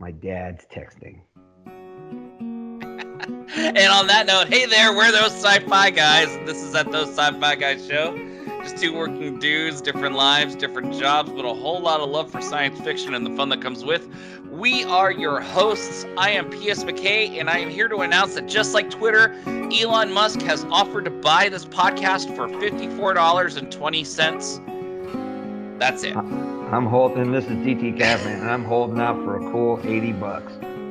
My dad's texting. And on that note, hey there, we're Those Sci-Fi Guys. This is at Those Sci-Fi Guys show. Just two working dudes, different lives, different jobs, but a whole lot of love for science fiction and the fun that comes with. We are your hosts. I am P.S. McKay, and I am here to announce that just like Twitter, Elon Musk has offered to buy this podcast for $54.20. That's it. I'm holding, this is DT Catman, and I'm holding out for a cool $80.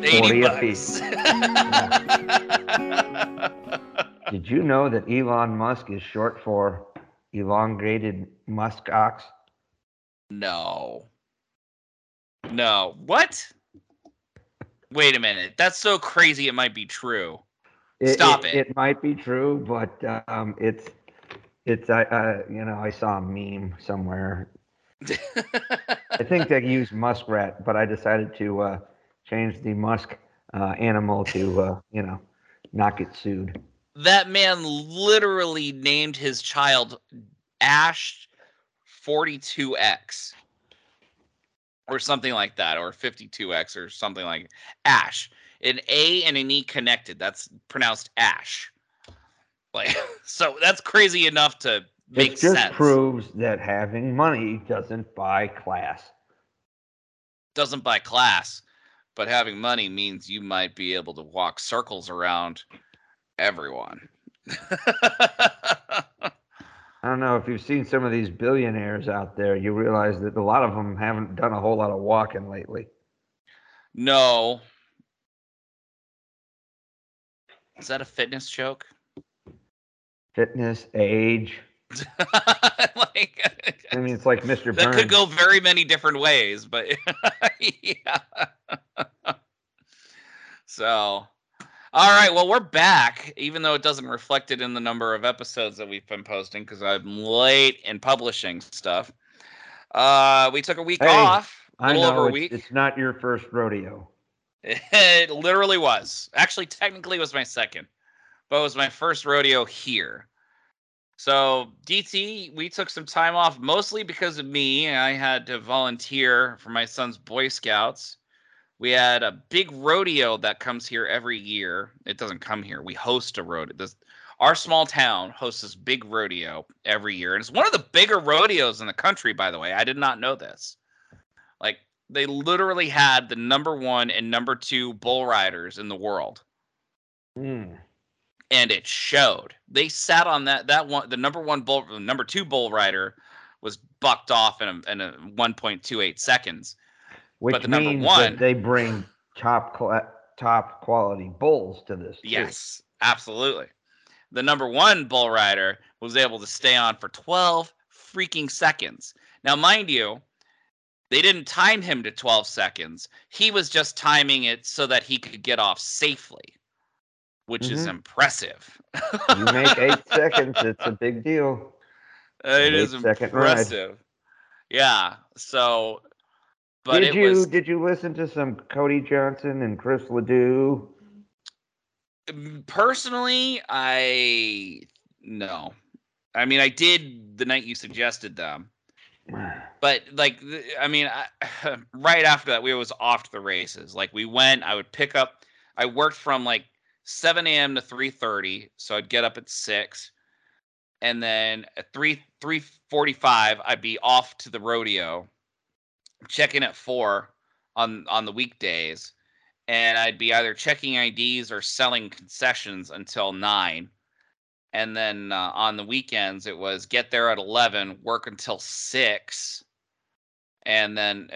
$40 a piece. Yeah. Did you know that Elon Musk is short for elongated musk ox? No. What? Wait a minute. That's so crazy it might be true. Stop it. It might be true, but I saw a meme somewhere. I think they used muskrat, but I decided to change the musk animal to, not get sued. That man literally named his child Ash 42X or something like that, or 52X or something like that. Ash. An A and an E connected. That's pronounced Ash. Like, so that's crazy enough to make sense. It just proves that having money doesn't buy class. Doesn't buy class, but having money means you might be able to walk circles around everyone. I don't know if you've seen some of these billionaires out there. You realize that a lot of them haven't done a whole lot of walking lately. No. Is that a fitness joke? Fitness, age. It's like Mr. Burns. That could go very many different ways, but yeah. So. All right, well, we're back, even though it doesn't reflect it in the number of episodes that we've been posting because I'm late in publishing stuff. We took a week off, a little over a week. It's not your first rodeo. It literally was. Actually, technically, it was my second, but it was my first rodeo here. So, DT, we took some time off mostly because of me. I had to volunteer for my son's Boy Scouts. We had a big rodeo that comes here every year. It doesn't come here. We host a rodeo. Our small town hosts this big rodeo every year. And it's one of the bigger rodeos in the country, by the way. I did not know this. Like, they literally had the number one and number two bull riders in the world. Mm. And it showed. They sat on that one. The number two bull rider was bucked off in a 1.28 seconds. Which means that they bring top quality bulls to this. Yes, absolutely. The number one bull rider was able to stay on for 12 freaking seconds. Now, mind you, they didn't time him to 12 seconds. He was just timing it so that he could get off safely, which is impressive. You make 8 seconds, it's a big deal. It is impressive. Yeah, so... But did you listen to some Cody Johnson and Chris Ledoux? Personally, no. I mean, I did the night you suggested them. But, right after that, we was off to the races. Like, we went, I would pick up. I worked from, 7 a.m. to 3:30, so I'd get up at 6. And then at 3:45, I'd be off to the rodeo. Checking at 4 on the weekdays, and I'd be either checking IDs or selling concessions until 9. And then on the weekends, it was get there at 11, work until 6. And then,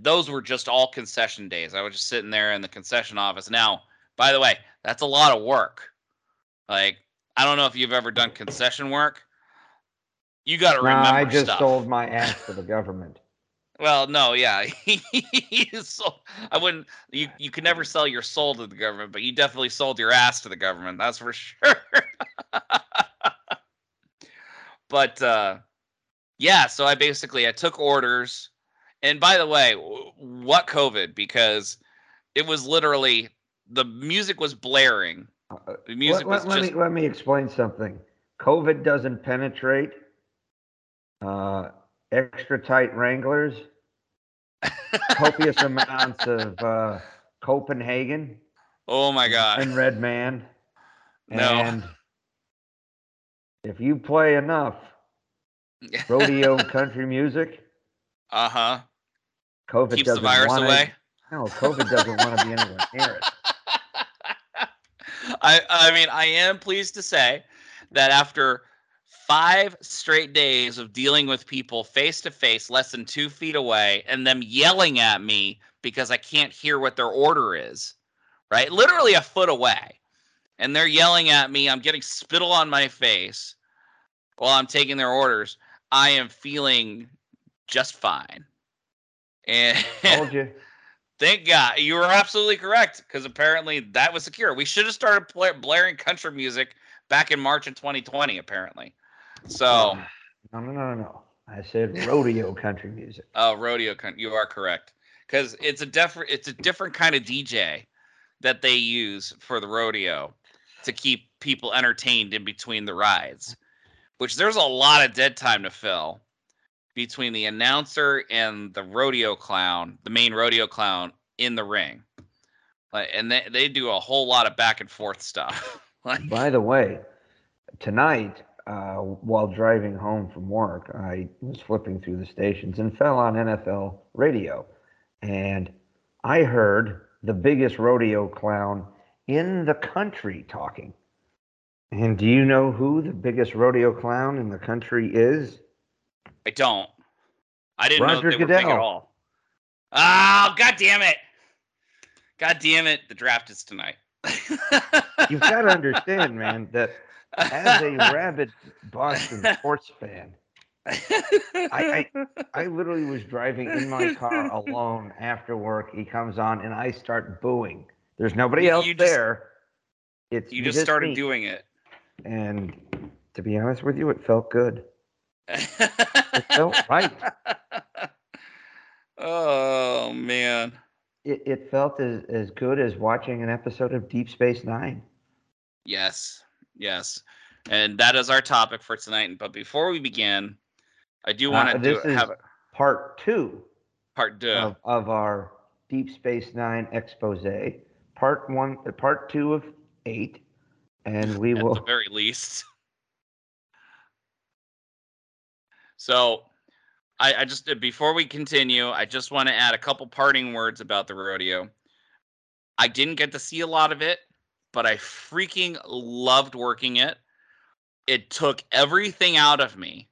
those were just all concession days. I was just sitting there in the concession office. Now, by the way, that's a lot of work. Like, I don't know if you've ever done concession work. You got to remember I just sold my ass to the government. Well, no, yeah. You could never sell your soul to the government, but you definitely sold your ass to the government. That's for sure. But, so I took orders. And by the way, what COVID? Because it was literally, the music was blaring. The music Let me explain something. COVID doesn't penetrate. Extra tight Wranglers copious amounts of Copenhagen. Oh my God! And Red Man. No. And if you play enough rodeo country music, COVID keeps the virus away. No, COVID doesn't want to be anywhere near it. I mean, I am pleased to say that after 5 straight days of dealing with people face-to-face, less than 2 feet away, and them yelling at me because I can't hear what their order is, right? Literally a foot away. And they're yelling at me. I'm getting spittle on my face while I'm taking their orders. I am feeling just fine. And told you. Thank God. You were absolutely correct, because apparently that was secure. We should have started blaring country music back in March of 2020, apparently. So no. I said rodeo country music. Oh, rodeo country. You are correct, because it's a different kind of DJ that they use for the rodeo to keep people entertained in between the rides. Which there's a lot of dead time to fill between the announcer and the rodeo clown, the main rodeo clown in the ring, and they do a whole lot of back and forth stuff. By the way, tonight. While driving home from work, I was flipping through the stations and fell on NFL radio. And I heard the biggest rodeo clown in the country talking. And do you know who the biggest rodeo clown in the country is? I don't. I didn't know that they were big at all. Oh, God damn it. God damn it. The draft is tonight. You've got to understand, man, that as a rabid Boston sports fan, I literally was driving in my car alone after work. He comes on, and I start booing. There's nobody else there. You just started doing it. And to be honest with you, it felt good. It felt right. Oh, man. It felt as good as watching an episode of Deep Space Nine. Yes. Yes, and that is our topic for tonight. But before we begin, I do want to have part two of our Deep Space Nine expose, part 1, part 2 of 8, and we will at the very least. So, I just before we continue, I just want to add a couple parting words about the rodeo. I didn't get to see a lot of it, but I freaking loved working it. It took everything out of me.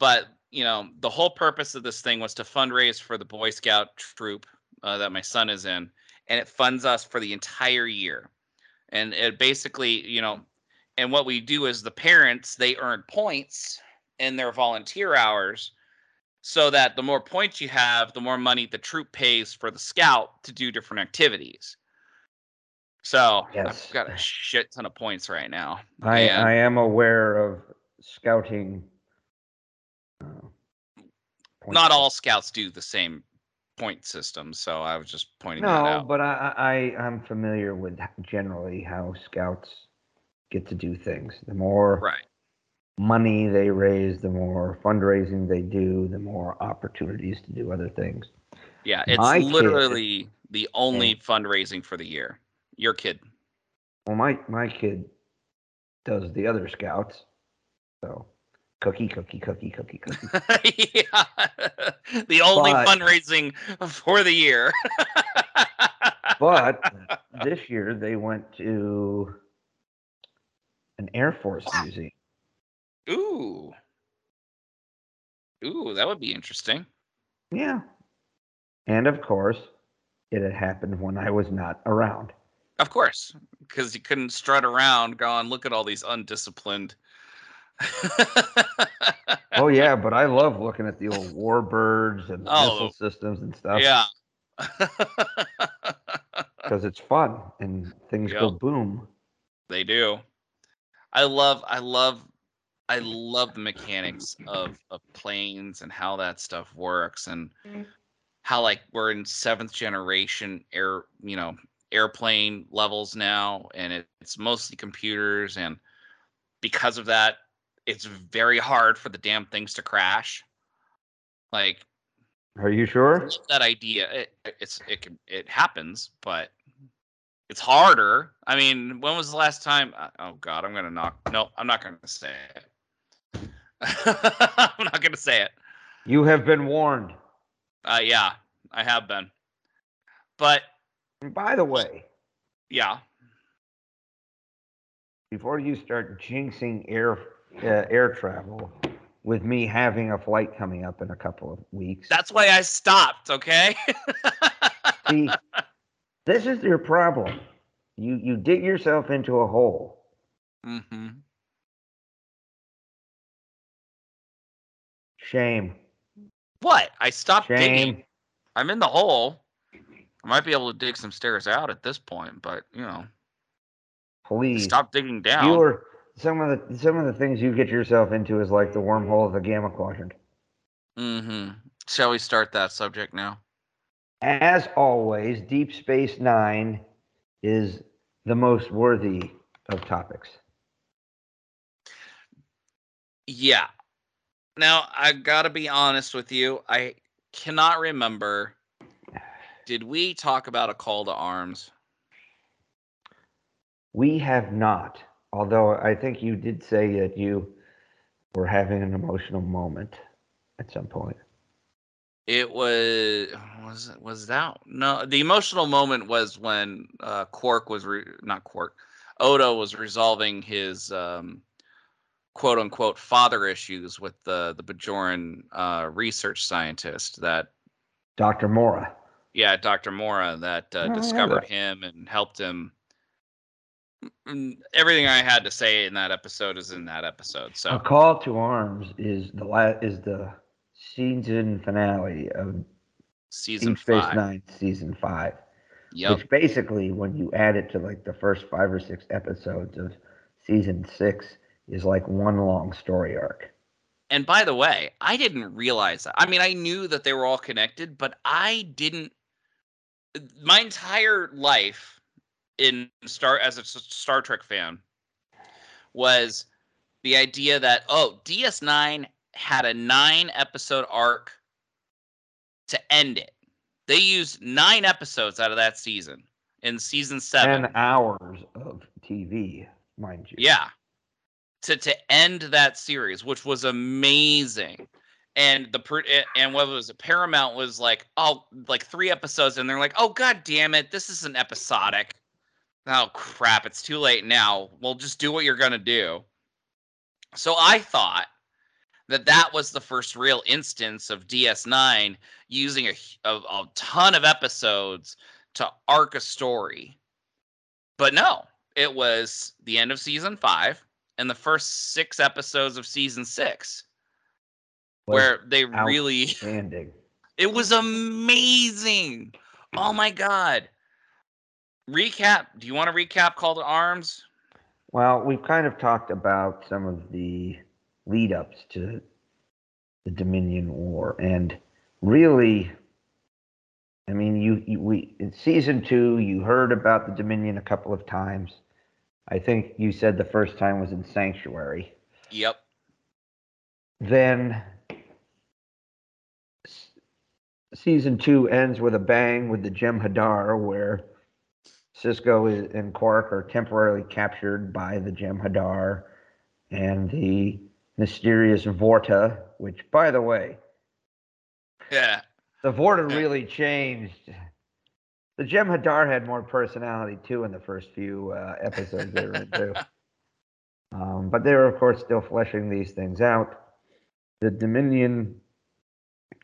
But, you know, the whole purpose of this thing was to fundraise for the Boy Scout troop that my son is in. And it funds us for the entire year. And it basically, you know, and what we do is the parents, they earn points in their volunteer hours, so that the more points you have, the more money the troop pays for the scout to do different activities. So yes. I've got a shit ton of points right now. I am aware of scouting. Not all scouts do the same point system, so I was just pointing that out. No, but I'm familiar with generally how scouts get to do things. The more money they raise, the more fundraising they do, the more opportunities to do other things. Yeah, it's the only fundraising for the year. Your kid. Well, my kid does the other scouts. So, cookie. Yeah. The only fundraising for the year. But this year they went to an Air Force museum. Ooh, that would be interesting. Yeah. And of course, it had happened when I was not around. Of course, because you couldn't strut around going, look at all these undisciplined. Oh, yeah, but I love looking at the old warbirds and missile systems and stuff. Yeah. Because it's fun and things go boom. They do. I love the mechanics of planes and how that stuff works and how, like, we're in 7th generation air, you know, airplane levels now, and it's mostly computers, and because of that it's very hard for the damn things to crash. Like Are you sure? That idea, it happens, but it's harder. I mean, when was the last time? Oh God, I'm gonna knock. No, I'm not gonna say it. I'm not gonna say it. You have been warned. Yeah, I have been. But by the way, yeah. Before you start jinxing air travel with me having a flight coming up in a couple of weeks. That's why I stopped, okay? See, this is your problem. You dig yourself into a hole. Mm-hmm. Shame. What? I stopped digging. I'm in the hole. I might be able to dig some stairs out at this point, but, you know. Please stop digging down. Some of the things you get yourself into is like the wormhole of the Gamma Quadrant. Mm-hmm. Shall we start that subject now? As always, Deep Space Nine is the most worthy of topics. Yeah. Now I gotta be honest with you. I cannot remember. Did we talk about a call to arms? We have not, although I think you did say that you were having an emotional moment at some point. No, the emotional moment was when Odo was resolving his quote unquote father issues with the Bajoran research scientist that Dr. Mora. Yeah, Dr. Mora that discovered him and helped him. Everything I had to say in that episode is in that episode. So, A Call to Arms is the season finale of season Deep Space Nine, season 5. Yep. Which basically, when you add it to like the first 5 or 6 episodes of season 6, is like one long story arc. And by the way, I didn't realize that. I mean, I knew that they were all connected, but I didn't. My entire life. As a Star Trek fan, was the idea that DS9 had a 9-episode arc to end it. They used 9 episodes out of that season in season 7. 10 hours of TV, mind you. Yeah, to end that series, which was amazing. And what was it? Paramount was like, oh, like 3 episodes, and they're like, oh god damn it, this isn't episodic. Oh, crap, it's too late now. Well, just do what you're going to do. So I thought that was the first real instance of DS9 using a ton of episodes to arc a story. But no, it was the end of season 5 and the first 6 episodes of season 6. Where they really... Outstanding. It was amazing. Oh, my God. Recap. Do you want to recap Call to Arms? Well, we've kind of talked about some of the lead-ups to the Dominion War, and really, I mean, we in season 2, you heard about the Dominion a couple of times. I think you said the first time was in Sanctuary. Yep. Then season 2 ends with a bang with the Jem'Hadar, where Sisko and Quark are temporarily captured by the Jem'Hadar and the mysterious Vorta, which, by the way, yeah, the Vorta really changed. The Jem'Hadar had more personality, too, in the first few episodes they were in, too. But they were, of course, still fleshing these things out. The Dominion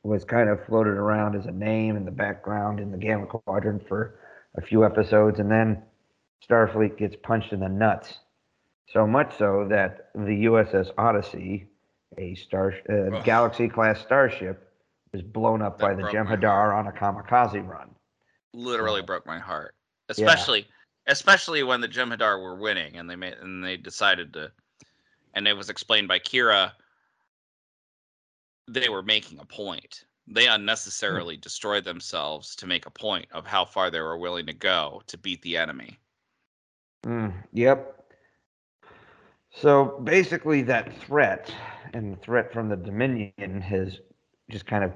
was kind of floated around as a name in the background in the Gamma Quadrant for a few episodes, and then Starfleet gets punched in the nuts. So much so that the USS Odyssey, a Galaxy-class starship, was blown up by the Jem'Hadar on a kamikaze run. Literally broke my heart. Especially when the Jem'Hadar were winning, and they decided to... And it was explained by Kira, they were making a point. They unnecessarily destroyed themselves to make a point of how far they were willing to go to beat the enemy. Yep. So basically that threat, and the threat from the Dominion, has just kind of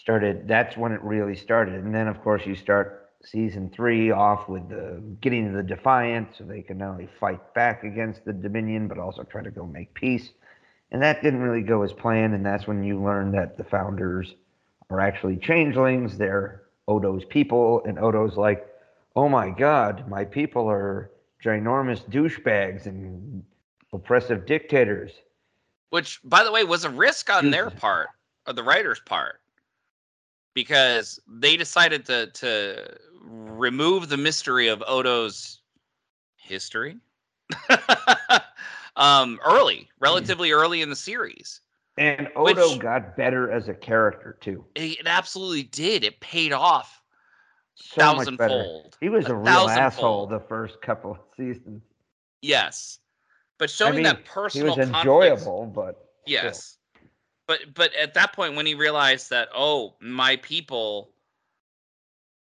started, that's when it really started. And then, of course, you start season 3 off with the getting of the Defiant, so they can not only fight back against the Dominion, but also try to go make peace. And that didn't really go as planned, and that's when you learn that the Founders are actually changelings. They're Odo's people, and Odo's like, oh my God, my people are ginormous douchebags and oppressive dictators. Which, by the way, was a risk on their part, or the writer's part, because they decided to remove the mystery of Odo's history. Relatively early in the series. And Odo got better as a character, too. It absolutely did. It paid off so thousandfold. He was a real asshole the first couple of seasons. Yes. But showing that personal conflict. He was enjoyable, but... Yes. Still. But at that point, when he realized that, oh, my people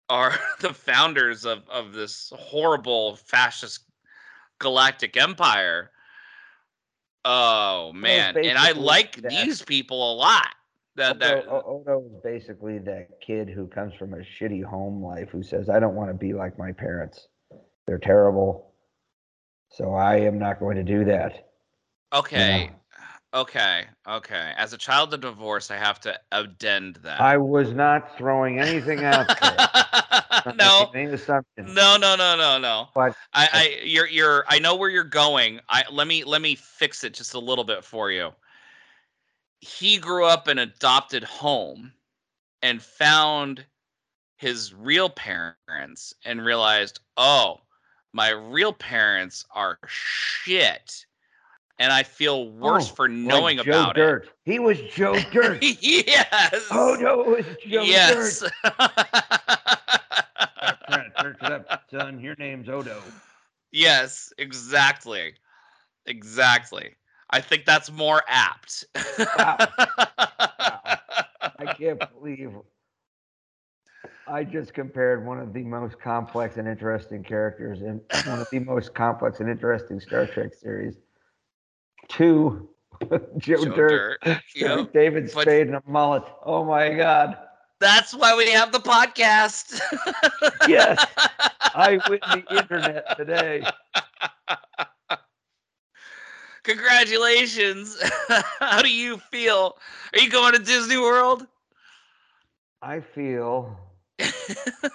are the founders of this horrible fascist galactic empire... Oh man, and I like these people a lot. Odo is basically that kid who comes from a shitty home life who says, I don't want to be like my parents. They're terrible. So I am not going to do that. Okay. You know? Okay. As a child of divorce, I have to addend that. I was not throwing anything out there. No. But I know where you're going. Let me fix it just a little bit for you. He grew up in an adopted home and found his real parents and realized, oh, my real parents are shit. And I feel worse for knowing like about Dirt. It. He was Joe Dirt. Yes. Oh, no, it was Joe Dirt. I'm trying to search it up, son. Your name's Odo. Yes, exactly. Exactly. I think that's more apt. Wow. I can't believe I just compared one of the most complex and interesting characters in one of the most complex and interesting Star Trek series. Two, Joe Dirt. Yep. David Spade and a mullet. Oh my God! That's why we have the podcast. Yes, I went on the internet today. Congratulations! How do you feel? Are you going to Disney World? I feel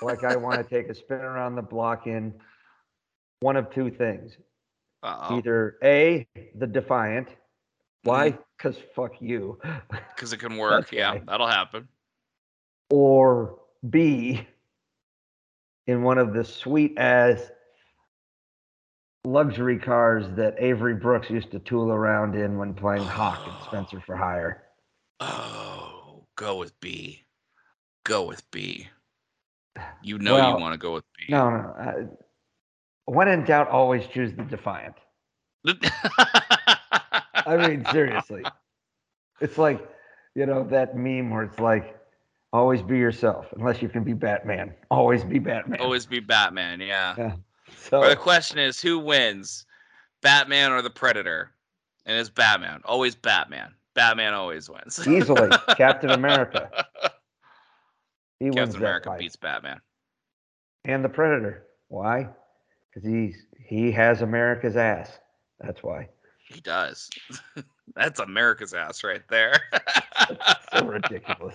like I want to take a spin around the block in one of two things. Uh-oh. Either A, the Defiant. Why? Because fuck you. Because it can work. Okay. Yeah, that'll happen. Or B, in one of the sweet-ass luxury cars that Avery Brooks used to tool around in when playing Hawk and Spencer for Hire. Oh, go with B. Go with B. You know you want to go with B. No. When in doubt, always choose the Defiant. I mean, seriously. It's like, that meme where it's like, always be yourself, unless you can be Batman. Always be Batman. Always be Batman, yeah. So, or the question is, who wins? Batman or the Predator? And it's Batman. Always Batman. Batman always wins. Easily. Captain America. Captain America beats Batman. And the Predator. Why? He has America's ass. That's why. He does. That's America's ass right there. So ridiculous.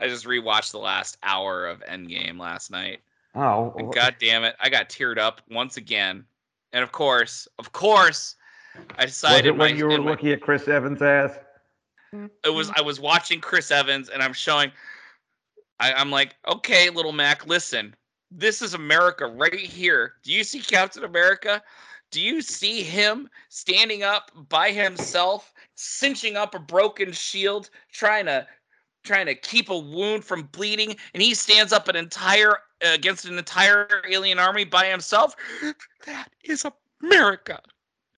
I just rewatched the last hour of Endgame last night. Oh. And God damn it. I got teared up once again. And of course, I decided... Was it when you were looking at Chris Evans' ass? It was. I was watching Chris Evans, and I'm showing... I'm like, okay, little Mac, listen... This is America right here. Do you see Captain America? Do you see him standing up by himself, cinching up a broken shield, trying to keep a wound from bleeding, and he stands up against an entire alien army by himself? That is America.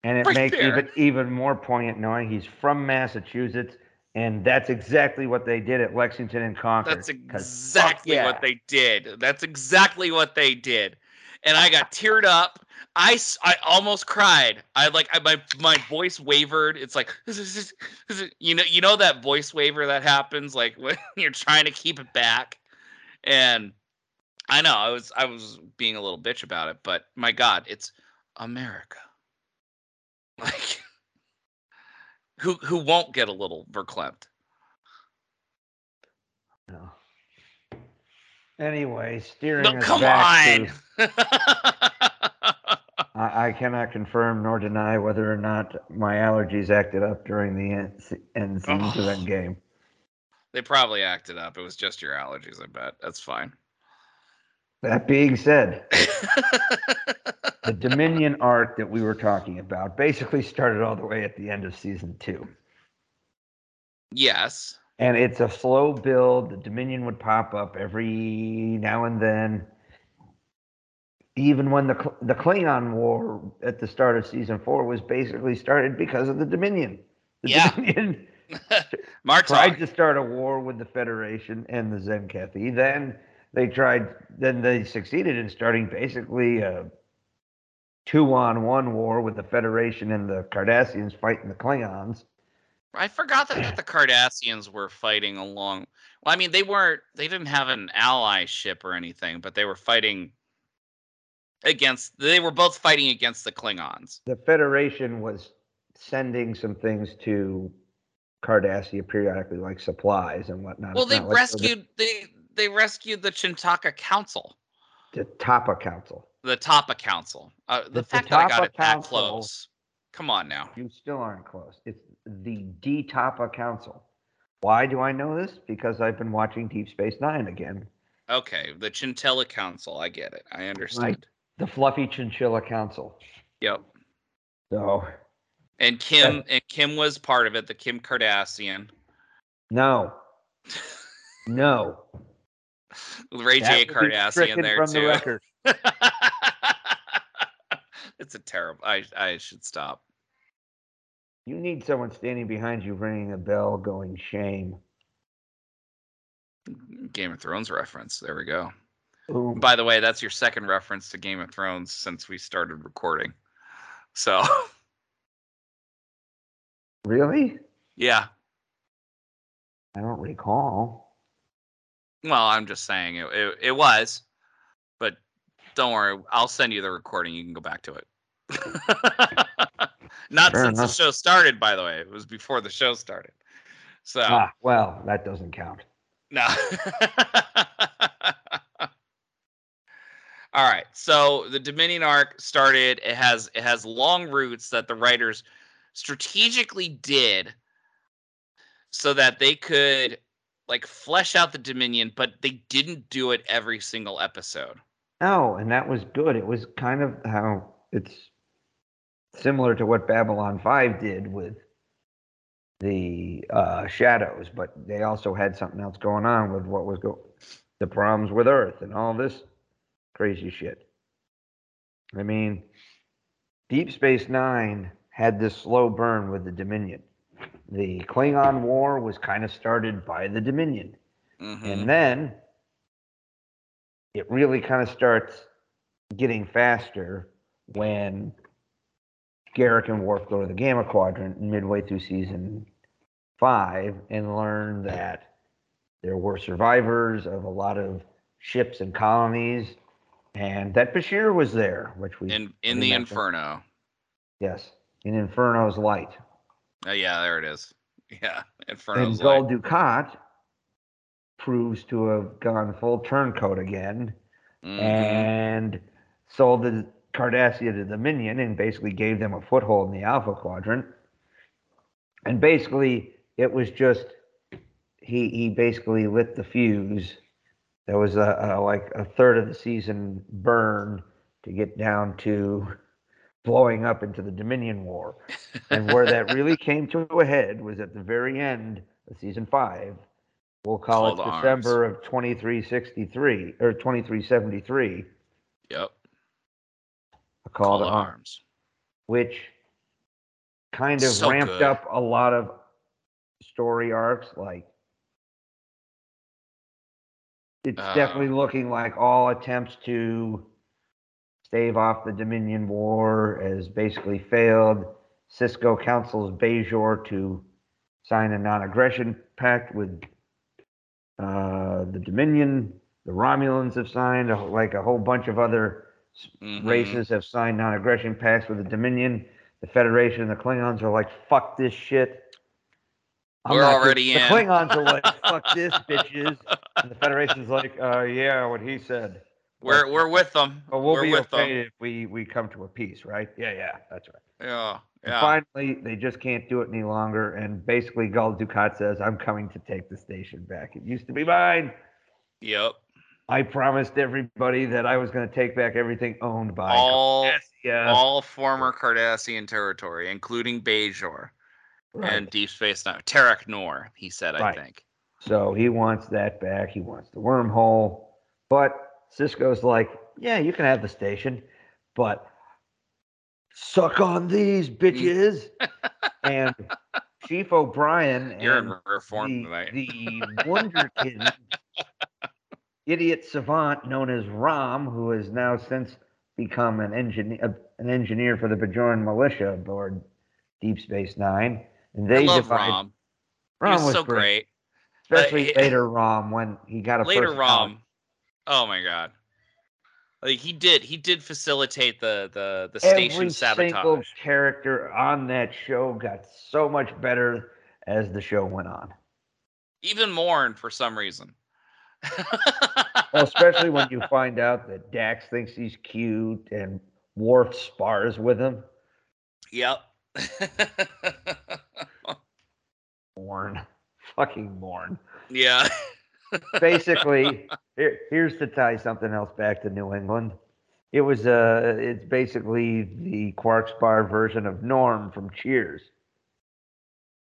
And it makes even more poignant knowing he's from Massachusetts. And that's exactly what they did at Lexington and Concord. That's exactly what they did. and I got teared up. I almost cried. My voice wavered. It's like, you know that voice waver that happens like when you're trying to keep it back. And I know I was being a little bitch about it, but my God, it's America. Like, who won't get a little verklempt? No. Anyway, steering us back on. I cannot confirm nor deny whether or not my allergies acted up during the end scenes of that game. They probably acted up. It was just your allergies, I bet. That's fine. That being said, the Dominion arc that we were talking about basically started all the way at the end of season 2. Yes. And it's a slow build. The Dominion would pop up every now and then. Even when the Klingon War at the start of season 4 was basically started because of the Dominion. The Dominion tried to start a war with the Federation and the Zenkethi. Then they succeeded in starting basically a 2-on-1 war with the Federation and the Cardassians fighting the Klingons. I forgot that the Cardassians were fighting along. Well, I mean, they didn't have an allyship or anything, but they were fighting against. They were both fighting against the Klingons. The Federation was sending some things to Cardassia periodically, like supplies and whatnot. Well, they rescued the Chintaka Council. The Tapa Council. The Tapa Council. The fact that I got it that close. Come on now. You still aren't close. It's the Tapa Council. Why do I know this? Because I've been watching Deep Space Nine again. Okay, the Chintella Council. I get it. I understand. Right. The Fluffy Chinchilla Council. Yep. So. And Kim was part of it. The Kim Cardassian. No. Ray J. Cardassian there too. The record. It's a terrible. I should stop. You need someone standing behind you, ringing a bell, going shame. Game of Thrones reference. There we go. Ooh. By the way, that's your second reference to Game of Thrones since we started recording. So. Really? Yeah. I don't recall. Well, I'm just saying it was, but don't worry. I'll send you the recording. You can go back to it. Not since the show started, by the way. It was before the show started. So well, that doesn't count. No. All right. So the Dominion arc started. It has long roots that the writers strategically did so that they could like flesh out the Dominion, but they didn't do it every single episode. Oh, and that was good. It was kind of how it's similar to what Babylon 5 did with the shadows, but they also had something else going on with what was the problems with Earth and all this crazy shit. I mean, Deep Space Nine had this slow burn with the Dominion. The Klingon War was kind of started by the Dominion. Mm-hmm. And then it really kind of starts getting faster when Garak and Worf go to the Gamma Quadrant midway through season 5 and learn that there were survivors of a lot of ships and colonies, and that Bashir was there, which we in the mentioned. Inferno. Yes, in Inferno's light. Oh, yeah, there it is. Yeah, Inferno's light. And Gul Dukat proves to have gone full turncoat again, mm-hmm. and sold the Cardassia to the Dominion and basically gave them a foothold in the Alpha Quadrant. And basically, it was just he basically lit the fuse. There was a third of the season burn to get down to blowing up into the Dominion War. And where that really came to a head was at the very end of season 5. We'll call it December of 2363 or 2373. Yep. A Call to Arms, which kind of ramped up a lot of story arcs. Like, it's definitely looking like all attempts to stave off the Dominion War has basically failed. Sisko counsels Bajor to sign a non-aggression pact with the Dominion. The Romulans have signed, like a whole bunch of other races have signed non-aggression pacts with the Dominion. The Federation and the Klingons are like, fuck this shit. We're already in. The Klingons are like, fuck this, bitches. And the Federation's like, yeah, what he said. We're with them. But we'll be okay if we come to a peace, right? Yeah, that's right. Yeah. Finally, they just can't do it any longer. And basically, Gul Dukat says, I'm coming to take the station back. It used to be mine. Yep. I promised everybody that I was going to take back everything owned by all former Cardassian territory, including Bajor and Deep Space Nine. Terek Nor, he said, I think. So he wants that back. He wants the wormhole. But Sisko's like, yeah, you can have the station, but suck on these bitches. And Chief O'Brien the wonderkind idiot savant known as Rom, who has now since become an engineer for the Bajoran militia aboard Deep Space Nine. And they Rom. Rom was so great. Especially later Rom when he got a first Rom. Oh my god! Like he did facilitate the station sabotage. Every single character on that show got so much better as the show went on. Even Morn for some reason. Well, especially when you find out that Dax thinks he's cute and Worf spars with him. Yep. Morn, fucking Morn. Yeah. Basically, here's to tie something else back to New England. It was it's basically the Quark Spar version of Norm from Cheers.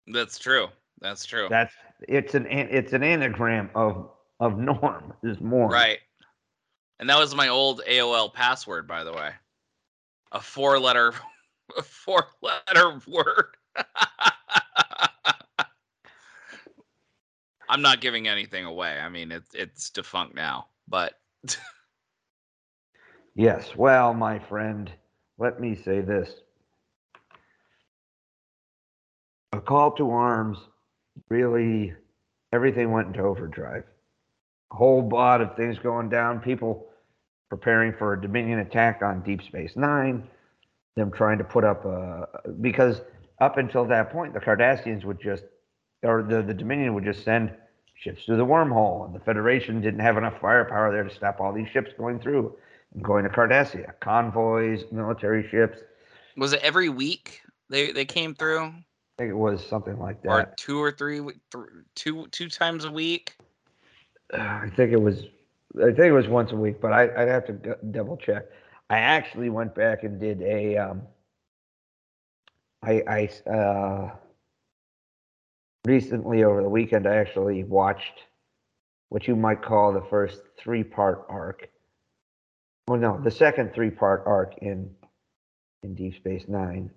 That's true. It's an anagram of Norm is Morn. Right. And that was my old AOL password, by the way. A four letter word. I'm not giving anything away. I mean, it's defunct now, but. Yes. Well, my friend, let me say this. A call to arms, really, everything went into overdrive. A whole lot of things going down. People preparing for a Dominion attack on Deep Space Nine. Them trying to put up because up until that point, the Cardassians would just, or the Dominion would just send ships through the wormhole, and the Federation didn't have enough firepower there to stop all these ships going through and going to Cardassia. Convoys, military ships. Was it every week they came through? I think it was something like that. Or two or three, two times a week? I think it was once a week, but I'd have to double check. I actually went back and did a recently, over the weekend, I actually watched what you might call the first three-part arc. Oh, no, the second three-part arc in Deep Space Nine.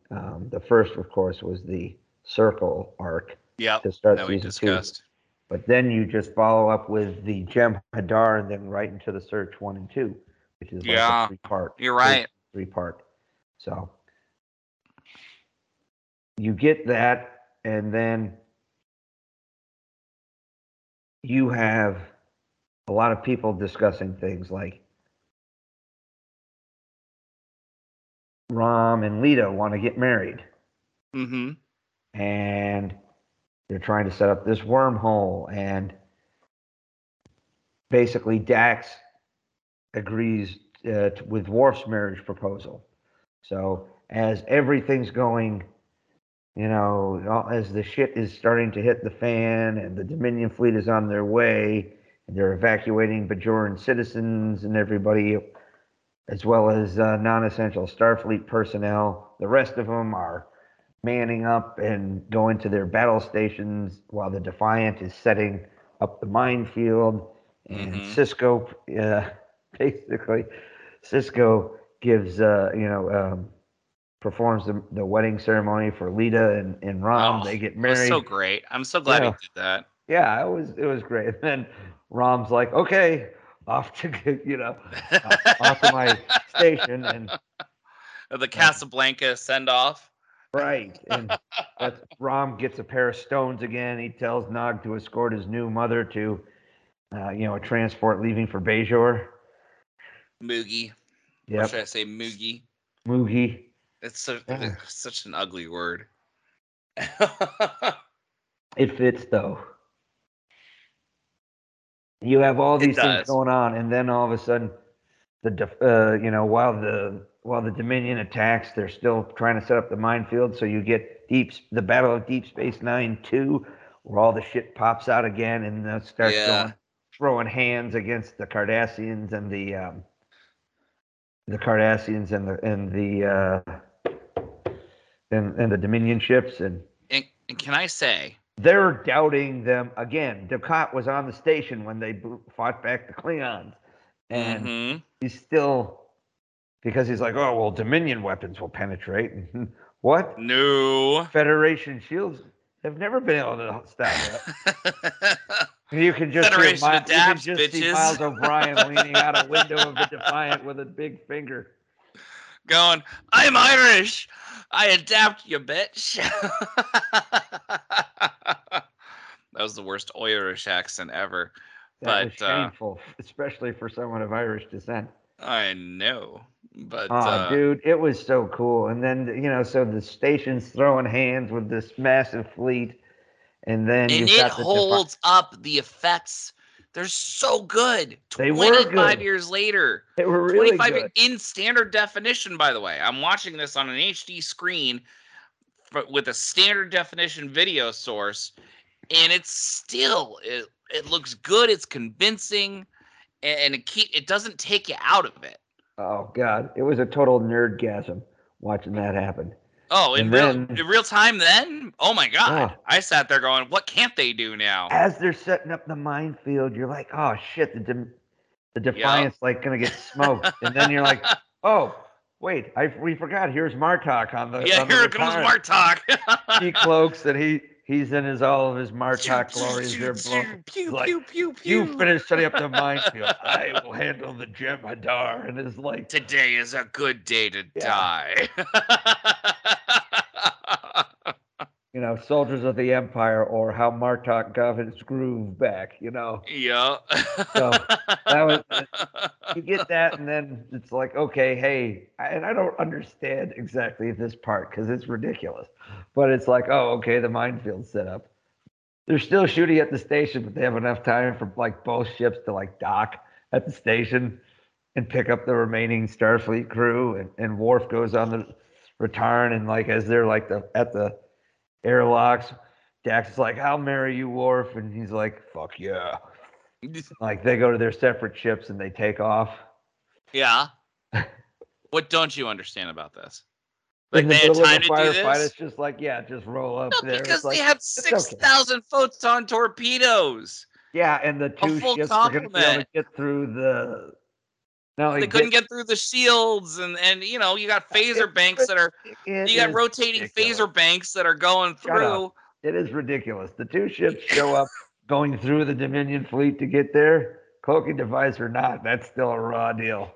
The first, of course, was the Circle arc. Yeah, to start that we discussed. Season 2. But then you just follow up with the Jem'Hadar and then right into the Search 1 and 2, which is like a three-part. You're right. Three-part. So you get that, and then you have a lot of people discussing things like Rom and Leeta want to get married. Mm-hmm. And they're trying to set up this wormhole. And basically Dax agrees with Worf's marriage proposal. So as everything's going, you know, as the shit is starting to hit the fan and the Dominion fleet is on their way and they're evacuating Bajoran citizens and everybody, as well as non-essential Starfleet personnel, the rest of them are manning up and going to their battle stations while the Defiant is setting up the minefield. And Sisko gives, performs the wedding ceremony for Leeta and Rom. They get married. That's so great. I'm so glad he did that. Yeah, it was great. And then Rom's like, okay, off to, you know, off to my station. And the Casablanca send off. Right. And that's, Rom gets a pair of stones again. He tells Nog to escort his new mother to, you know, a transport leaving for Bajor. Moogie. Yeah. Or should I say Moogie? Moogie. It's so, yeah. It's such an ugly word. It fits, though. You have all these things going on, and then all of a sudden, while the Dominion attacks, they're still trying to set up the minefield. So you get the Battle of Deep Space Nine 2, where all the shit pops out again and starts throwing hands against the Cardassians and the Dominion ships. And can I say, they're doubting them again. Dukat was on the station when they fought back the Klingons. And he's still, because he's like, oh, well, Dominion weapons will penetrate. What? No. Federation shields have never been able to stop that. You can just see Miles O'Brien leaning out a window of the Defiant with a big finger. Going, I'm Irish. I adapt, you bitch. That was the worst Irish accent ever. That was shameful, especially for someone of Irish descent. I know, but dude, it was so cool. And then, you know, so the station's throwing hands with this massive fleet, and then it holds up the effects. They're so good. They were good. 25 years later. They were really good. In standard definition, by the way. I'm watching this on an HD screen but with a standard definition video source, and it's still it looks good. It's convincing, and it doesn't take you out of it. Oh, God. It was a total nerdgasm watching that happen. Oh, in real time then? Oh, my God. Oh. I sat there going, what can't they do now? As they're setting up the minefield, you're like, oh, shit, the Defiant's going to get smoked. And then you're like, oh, wait, we forgot. Here's Martok on the comes Martok. He cloaks and he's in all of his Martok glories. They're blowing. You finish setting up the minefield. I will handle the Jem'Hadar. And it's like, today is a good day to die. You know, soldiers of the Empire, or how Martok got its groove back, you know? Yeah. So you get that, and then it's like, okay, hey, and I don't understand exactly this part because it's ridiculous, but it's like, oh, okay, the minefield's set up. They're still shooting at the station, but they have enough time for both ships to dock at the station and pick up the remaining Starfleet crew. And Worf goes on the return, and as they're at the airlocks, Dax is like, I'll marry you, Worf, and he's like, fuck yeah. They go to their separate ships and they take off. Yeah. What don't you understand about this? They had time to do this? It's just just roll up there. Because they have 6,000 photon torpedoes. Yeah, and the two ships are going to be able to get through the... No, they couldn't get through the shields, and you know, you got phaser banks that are rotating ridiculous. Phaser banks that are going through. It is ridiculous. The two ships show up going through the Dominion fleet to get there, cloaking device or not. That's still a raw deal.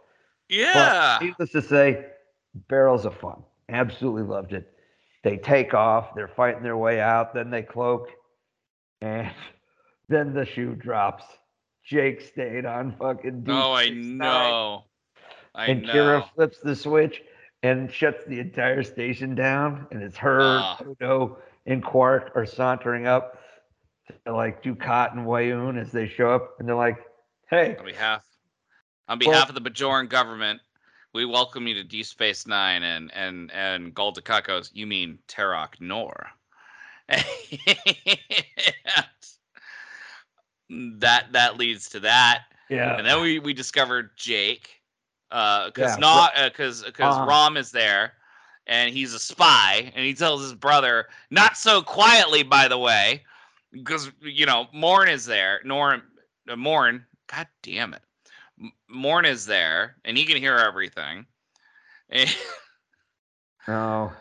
Yeah. But needless to say, barrels of fun. Absolutely loved it. They take off. They're fighting their way out. Then they cloak, and then the shoe drops. Jake stayed on fucking Deep Space Nine. Oh, I know. And Kira flips the switch and shuts the entire station down. And it's her, Odo, and Quark are sauntering up to Dukat and Weyoun as they show up. And they're like, hey. On behalf of the Bajoran government, we welcome you to Deep Space Nine. And Gul Dukat goes, you mean Terok Nor. That leads to that, yeah. And then we discovered Jake, because Rom is there, and he's a spy, and he tells his brother not so quietly, by the way, because you know Morn is there. Morn, god damn it, Morn is there, and he can hear everything. No,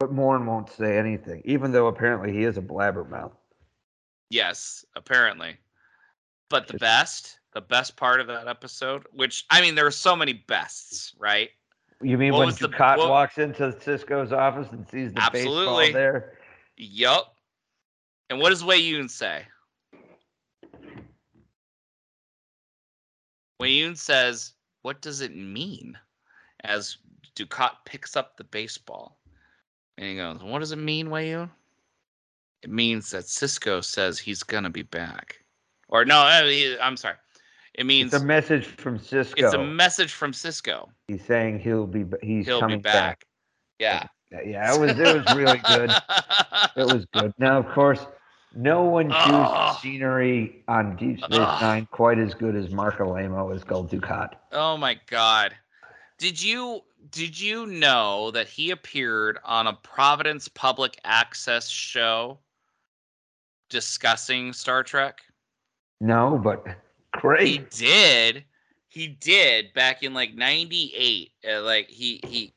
but Morn won't say anything, even though apparently he is a blabbermouth. Yes, apparently. But the best the best part of that episode? Which, I mean, there are so many bests, right? You mean when Dukat walks into Sisko's office and sees the baseball there? Yup. And what does Weyoun say? Weyoun says, "What does it mean?" As Dukat picks up the baseball. And he goes, "What does it mean, Weyoun?" It means that Sisko says he's going to be back. Or no, I'm sorry. It means it's a message from Sisko. It's a message from Sisko. He's saying he'll be back. Yeah. Yeah, it was really good. It was good. Now, of course, no one used scenery on Deep Space Nine quite as good as Marc Alaimo as Gul Dukat. Oh my God. Did you know that he appeared on a Providence public access show discussing Star Trek? No, but great. He did back in like 98. He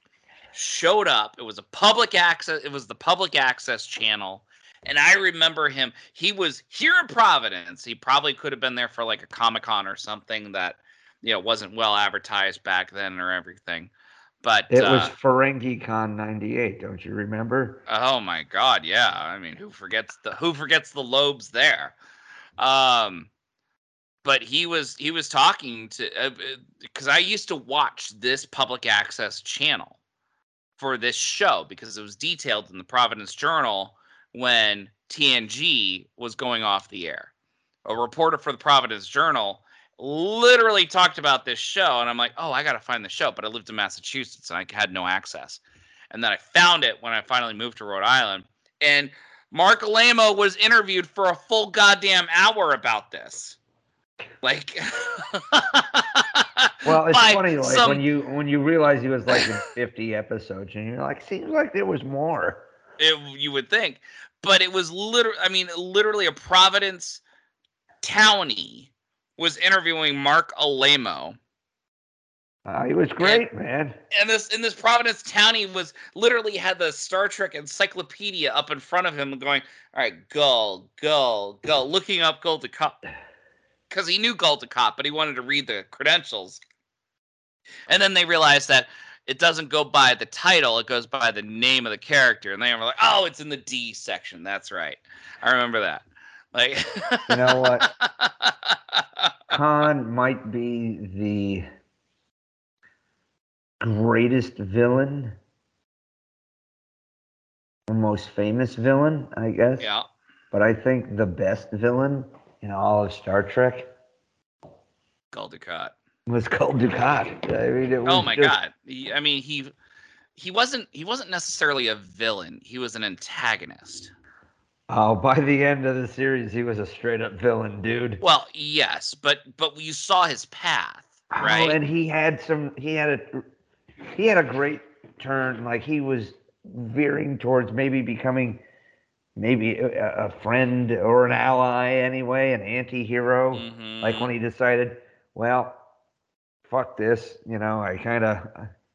showed up. It was a public access. It was the public access channel. And I remember him. He was here in Providence. He probably could have been there for like a Comic-Con or something that, you know, wasn't well advertised back then or everything. But it was FerengiCon 98. Don't you remember? Oh my God. Yeah. I mean, who forgets the lobes there? But he was talking to, because I used to watch this public access channel for this show because it was detailed in the Providence Journal when TNG was going off the air. A reporter for the Providence Journal literally talked about this show, and I'm like, oh, I got to find the show. But I lived in Massachusetts, and I had no access. And then I found it when I finally moved to Rhode Island. And Marc Alaimo was interviewed for a full goddamn hour about this. Like, well, it's funny, like when you realize he was like in 50 episodes, and you're like, seems like there was more. You would think, but it was literally a Providence townie was interviewing Marc Alaimo. He was great, man. And this Providence townie was literally had the Star Trek encyclopedia up in front of him, going, "All right, Gul," looking up Gul Dukat. Because he knew Gul Dukat, but he wanted to read the credentials. And then they realized that it doesn't go by the title, it goes by the name of the character. And they were like, oh, it's in the D section. That's right. I remember that. Like, you know what? Khan might be the greatest villain, the most famous villain, I guess. Yeah. But I think the best villain in all of Star Trek, Gul Dukat was Gul Dukat. I mean, God! I mean, he wasn't necessarily a villain. He was an antagonist. Oh, by the end of the series, he was a straight up villain, dude. Well, yes, but you saw his path, right? Oh, and he had a great turn. Like he was veering towards maybe becoming. Maybe a friend or an ally anyway, an anti-hero. Mm-hmm. Like when he decided, well, fuck this. You know, I kind of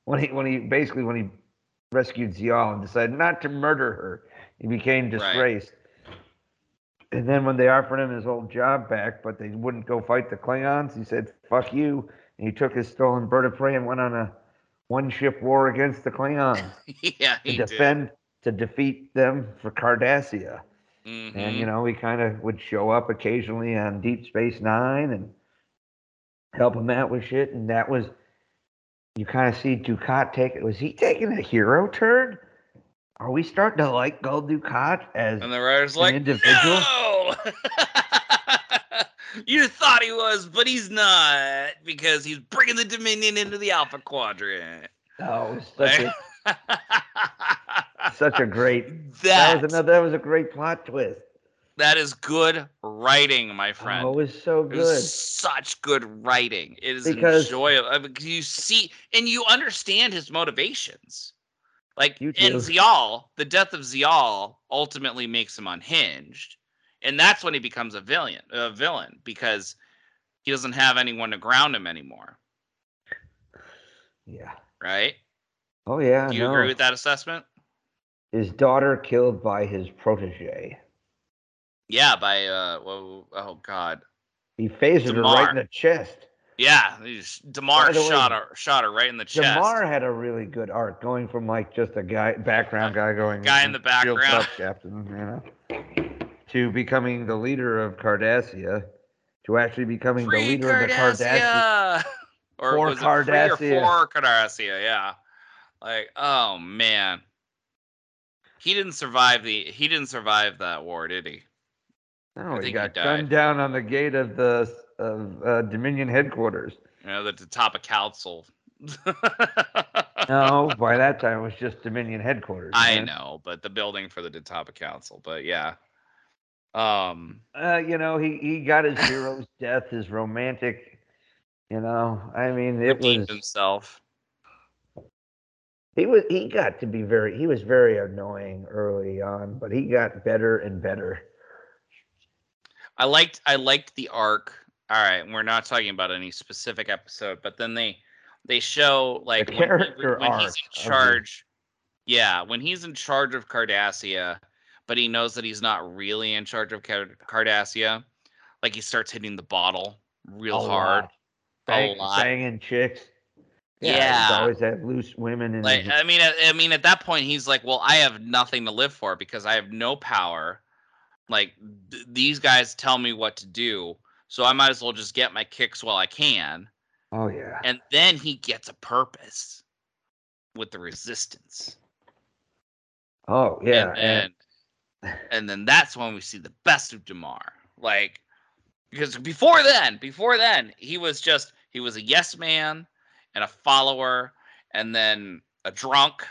when he rescued Ziyal and decided not to murder her, he became disgraced. Right. And then when they offered him his old job back, but they wouldn't go fight the Klingons, he said, "Fuck you," and he took his stolen bird of prey and went on a one-ship war against the Klingons. Yeah, he did. To defeat them for Cardassia. Mm-hmm. And, you know, he kind of would show up occasionally on Deep Space Nine and help him out with shit. And that was, you kind of see Dukat take it. Was he taking a hero turn? Are we starting to like Gul Dukat as and the writer's an like, individual? No! You thought he was, but he's not, because he's bringing the Dominion into the Alpha Quadrant. Oh, it was such a... Such a great that was a great plot twist. That is good writing, my friend. Oh, it was so good. It was such good writing. It is enjoyable. I mean, you see and you understand his motivations. Like in Ziyal, the death of Ziyal ultimately makes him unhinged, and that's when he becomes a villain because he doesn't have anyone to ground him anymore. Yeah. Right? Oh yeah. Do you agree with that assessment? His daughter killed by his protege. Yeah, by He phasered her right in the chest. Yeah, Damar shot her right in the chest. Damar had a really good arc, going from like just a guy in the background, captain, you know, to becoming the leader of Cardassia, to actually becoming the leader of the Cardassia, or Cardassia, yeah. Like, oh man, he didn't survive that war, did he? No, he got gunned down on the gate of the. Of Dominion headquarters. Yeah, the Tapa Council. No, by that time it was just Dominion headquarters. Man. I know, but the building for the Tapa Council. But yeah, you know, he got his hero's death, his romantic. You know, I mean, it was himself. He was very annoying early on, but he got better and better. I liked the arc. All right, we're not talking about any specific episode, but then they show like the when he's in charge. Yeah, when he's in charge of Cardassia, but he knows that he's not really in charge of Cardassia. Like he starts hitting the bottle real hard. Banging chicks. Yeah, he's always had loose women. I mean, at that point, he's like, "Well, I have nothing to live for because I have no power. Like these guys tell me what to do." So I might as well just get my kicks while I can. Oh, yeah. And then he gets a purpose with the resistance. Oh, yeah. And then that's when we see the best of Damar. Like, because before then, he was a yes man and a follower and then a drunk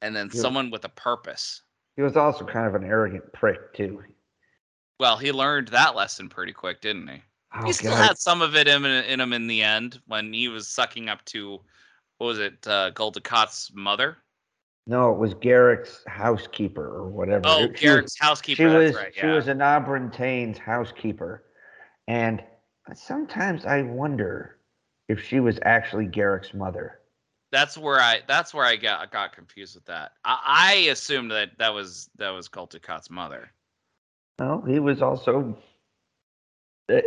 and then someone with a purpose. He was also kind of an arrogant prick, too. Well, he learned that lesson pretty quick, didn't he? Oh, he still had some of it in him in the end when he was sucking up to, what was it, Gul Dukat's mother? No, it was Garrick's housekeeper or whatever. Oh, Garrick's housekeeper, that's right. Yeah. She was an Abrantain's housekeeper. And sometimes I wonder if she was actually Garrick's mother. That's where I got confused with that. I assumed that was Gul Dukat's mother. Well, he was also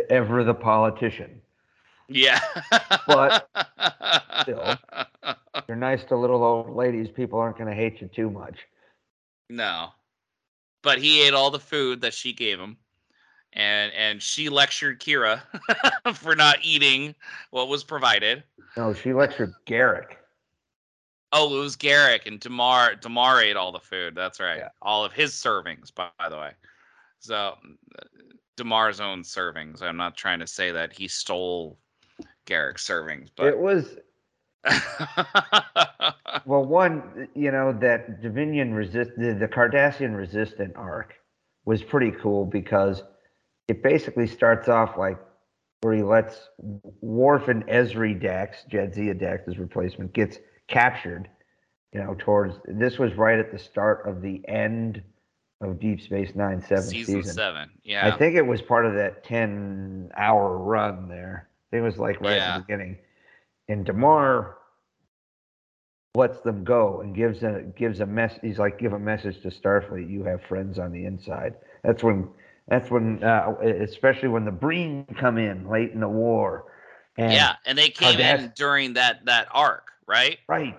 ever the politician. Yeah. But still, you're nice to little old ladies. People aren't going to hate you too much. No. But he ate all the food that she gave him. And she lectured Kira for not eating what was provided. No, she lectured Garak. Oh, it was Garak. And Damar ate all the food. That's right. Yeah. All of his servings, by the way. So, Damar's own servings. I'm not trying to say that he stole Garrick's servings, but it was. Well, one, you know, that Dominion the Cardassian resistant arc was pretty cool because it basically starts off like where he lets Worf and Ezri Dax, Jadzia Dax's replacement, gets captured. You know, this was right at the start of the end of Deep Space Nine, season seven. Yeah, I think it was part of that 10-hour run there. It was like right at the beginning. And Damar lets them go and gives a message. He's like, give a message to Starfleet. You have friends on the inside. That's when, especially when the Breen come in late in the war. And they came in during that arc, right? Right.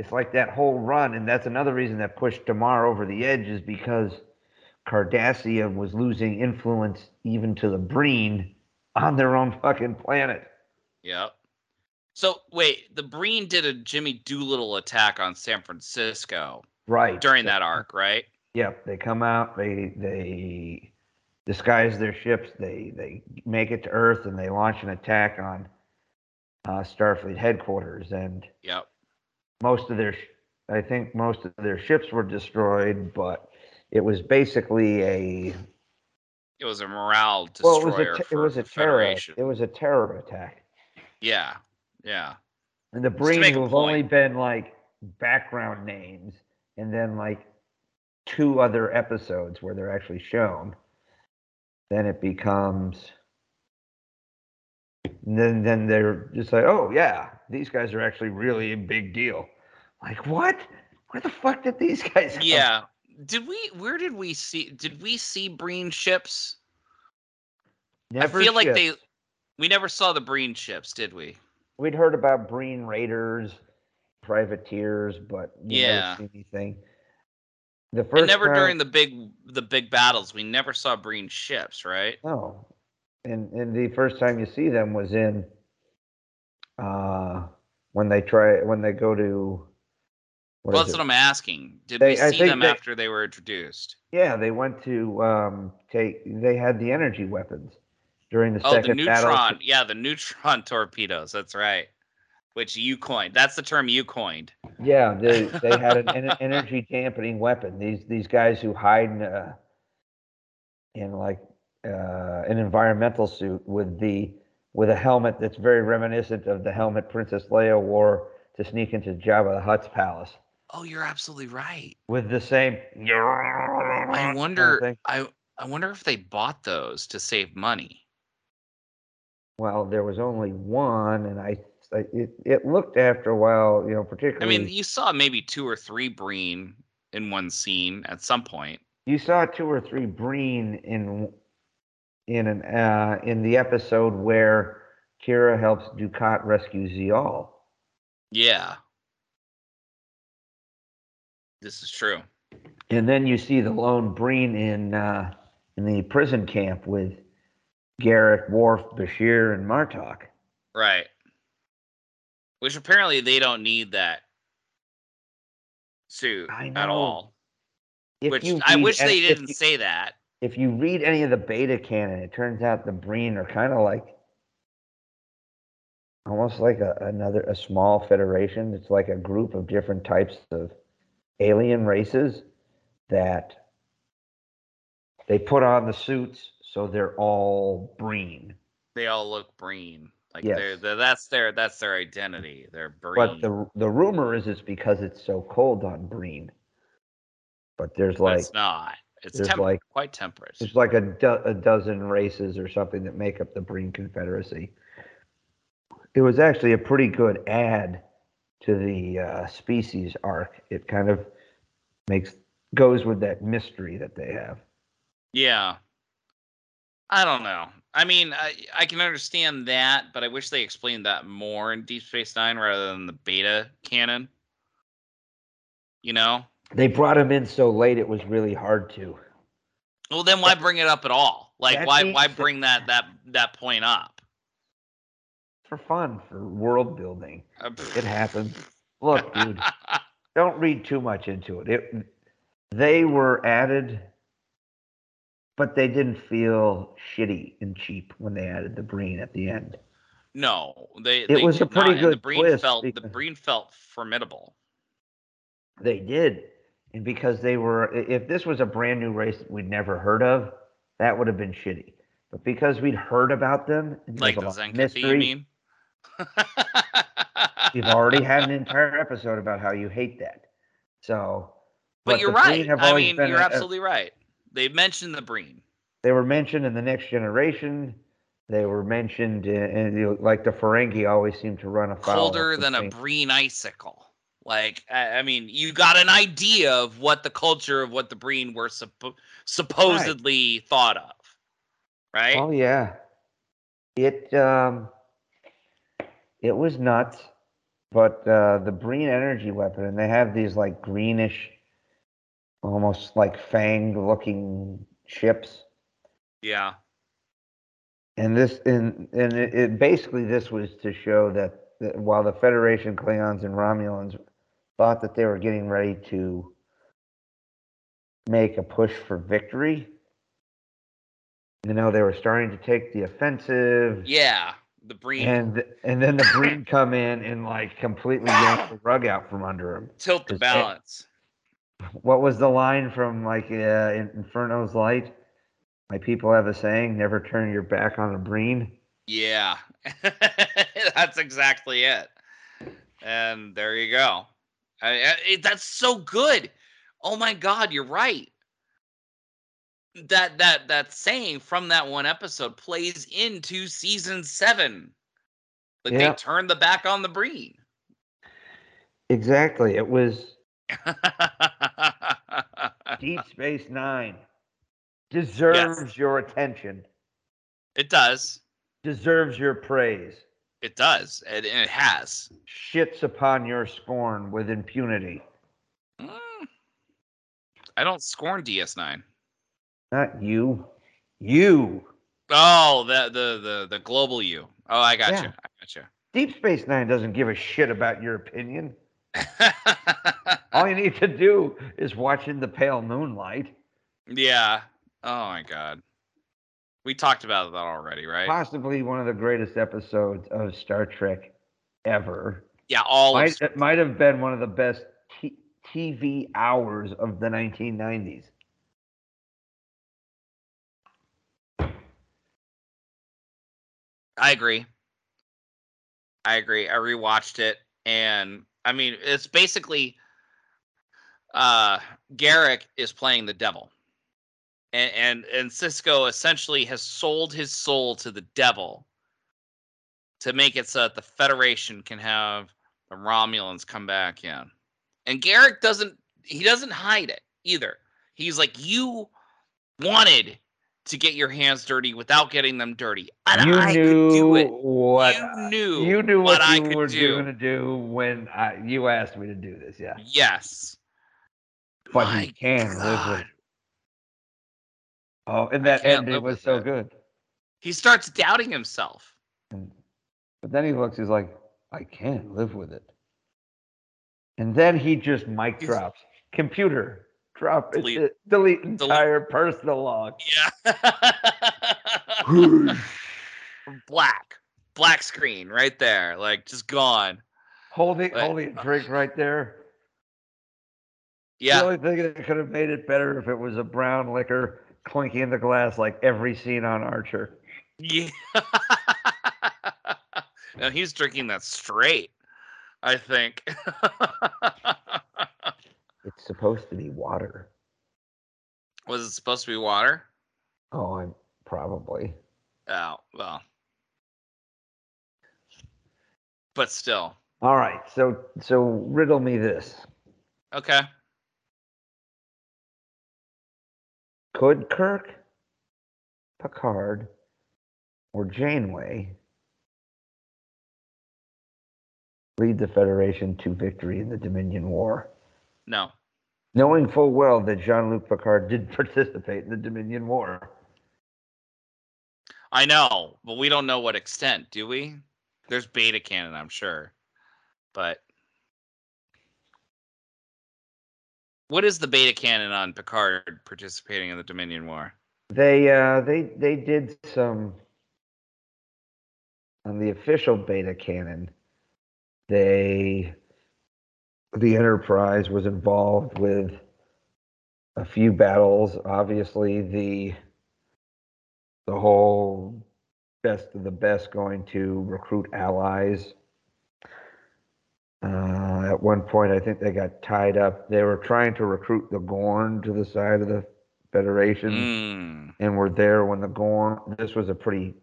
It's like that whole run, and that's another reason that pushed Damar over the edge is because Cardassia was losing influence even to the Breen on their own fucking planet. Yep. So, wait, the Breen did a Jimmy Doolittle attack on San Francisco during that arc, right? Yep. They come out, they disguise their ships, they make it to Earth, and they launch an attack on Starfleet headquarters. And yep. I think most of their ships were destroyed, but it was basically a morale destroyer. Well, it was a terror attack. Yeah, yeah. And the Breen who've only been like background names, and then like two other episodes where they're actually shown. Then it becomes. And then they're just like, oh, yeah, these guys are actually really a big deal. Like, what? Where the fuck did these guys come? Yeah. Did we see Breen ships? Never I feel shipped. Like they... We never saw the Breen ships, did we? We'd heard about Breen raiders, privateers, but never see anything. The first and never time, during the big battles, we never saw Breen ships, right? No. And the first time you see them was in when they go to. Well, that's what I'm asking. Did we see them after they were introduced? Yeah, they went to They had the energy weapons. During the second battle. The neutron torpedoes. That's right. Which you coined. That's the term you coined. Yeah, they had an energy dampening weapon. These guys who hide in an environmental suit with a helmet that's very reminiscent of the helmet Princess Leia wore to sneak into Jabba the Hutt's palace. Oh, you're absolutely right. With the same. I wonder. Kind of I wonder if they bought those to save money. Well, there was only one, and it looked after a while, you know, particularly... I mean, you saw maybe 2 or 3 Breen in one scene at some point. You saw 2 or 3 Breen in the episode where Kira helps Dukat rescue Ziyal. Yeah. This is true. And then you see the lone Breen in the prison camp with... Garak, Worf, Bashir, and Martok. Right. Which apparently they don't need that suit at all. I wish they didn't say that. If you read any of the beta canon, it turns out the Breen are kind of like almost like another small federation. It's like a group of different types of alien races that they put on the suits. So they're all Breen. They all look Breen. Like yes. That's their identity. They're Breen. But the rumor is it's because it's so cold on Breen. But there's like it's not. It's quite temperate. There's like a dozen races or something that make up the Breen Confederacy. It was actually a pretty good add to the species arc. It kind of goes with that mystery that they have. Yeah. I don't know. I mean, I can understand that, but I wish they explained that more in Deep Space Nine rather than the beta canon. You know? They brought him in so late it was really hard to. Well, then why bring it up at all? Like, why bring that point up? For fun, for world building. It happens. Look, dude, don't read too much into it. They were added... But they didn't feel shitty and cheap when they added the Breen at the end. No, it was a pretty good twist. The Breen felt formidable. They did, and because they were, if this was a brand new race that we'd never heard of, that would have been shitty. But because we'd heard about them, like the Zenkathi, you mean? You've already had an entire episode about how you hate that. So, but you're right. I mean, you're absolutely right. They mentioned the Breen. They were mentioned in The Next Generation. They were mentioned in the Ferengi always seem to run afoul. Colder than a Breen icicle. Like, I mean, you got an idea of what the culture of what the Breen were supposedly thought of. Right? Oh, yeah. It was nuts. But the Breen energy weapon, and they have these, like, greenish... almost like fanged-looking ships. Yeah. And this was to show that while the Federation, Klingons, and Romulans thought that they were getting ready to make a push for victory, you know, they were starting to take the offensive. Yeah, the Breen. And then the Breen come in and, like, completely yank the rug out from under them. Tilt the balance. What was the line from, like, Inferno's Light? My people have a saying, never turn your back on a Breen. Yeah, that's exactly it. And there you go. That's so good. Oh, my God, you're right. That saying from that one episode plays into season 7. Like, They turned the back on the Breen. Exactly. It was... Deep Space Nine deserves your attention. It does. Deserves your praise. It does, and it has. Shits upon your scorn with impunity. I don't scorn DS9. Not you. You. Oh, the global you. Oh, I got you. I got you. Deep Space Nine doesn't give a shit about your opinion. All you need to do is watch In the Pale Moonlight. Yeah. Oh, my God. We talked about that already, right? Possibly one of the greatest episodes of Star Trek ever. Yeah, it might have been one of the best TV hours of the 1990s. I agree. I rewatched it, and I mean, it's basically Garak is playing the devil, and Sisko essentially has sold his soul to the devil to make it so that the Federation can have the Romulans come back in. And Garak doesn't hide it either. He's like, you wanted to get your hands dirty without getting them dirty. And I could do it. You knew what I was going to do when you asked me to do this. Yeah. Yes. But you can live with it. Oh, and that ending was so good. He starts doubting himself. But then he looks, he's like, I can't live with it. And then he just mic drops. Computer. Drop it. Delete entire personal log. Yeah. Black screen right there. Like, just gone. Holding a drink right there. Yeah. The only thing that could have made it better if it was a brown liquor clinking in the glass like every scene on Archer. Yeah. Now he's drinking that straight, I think. It's supposed to be water. Was it supposed to be water? Oh, probably. Oh, well. But still. All right, so riddle me this. Okay. Could Kirk, Picard, or Janeway lead the Federation to victory in the Dominion War? No. Knowing full well that Jean-Luc Picard did participate in the Dominion War. I know, but we don't know what extent, do we? There's beta canon, I'm sure. But what is the beta canon on Picard participating in the Dominion War? They did some on the official beta canon. The Enterprise was involved with a few battles. Obviously, the whole best of the best going to recruit allies. At one point, I think they got tied up. They were trying to recruit the Gorn to the side of the Federation, and were there when the Gorn. This was a pretty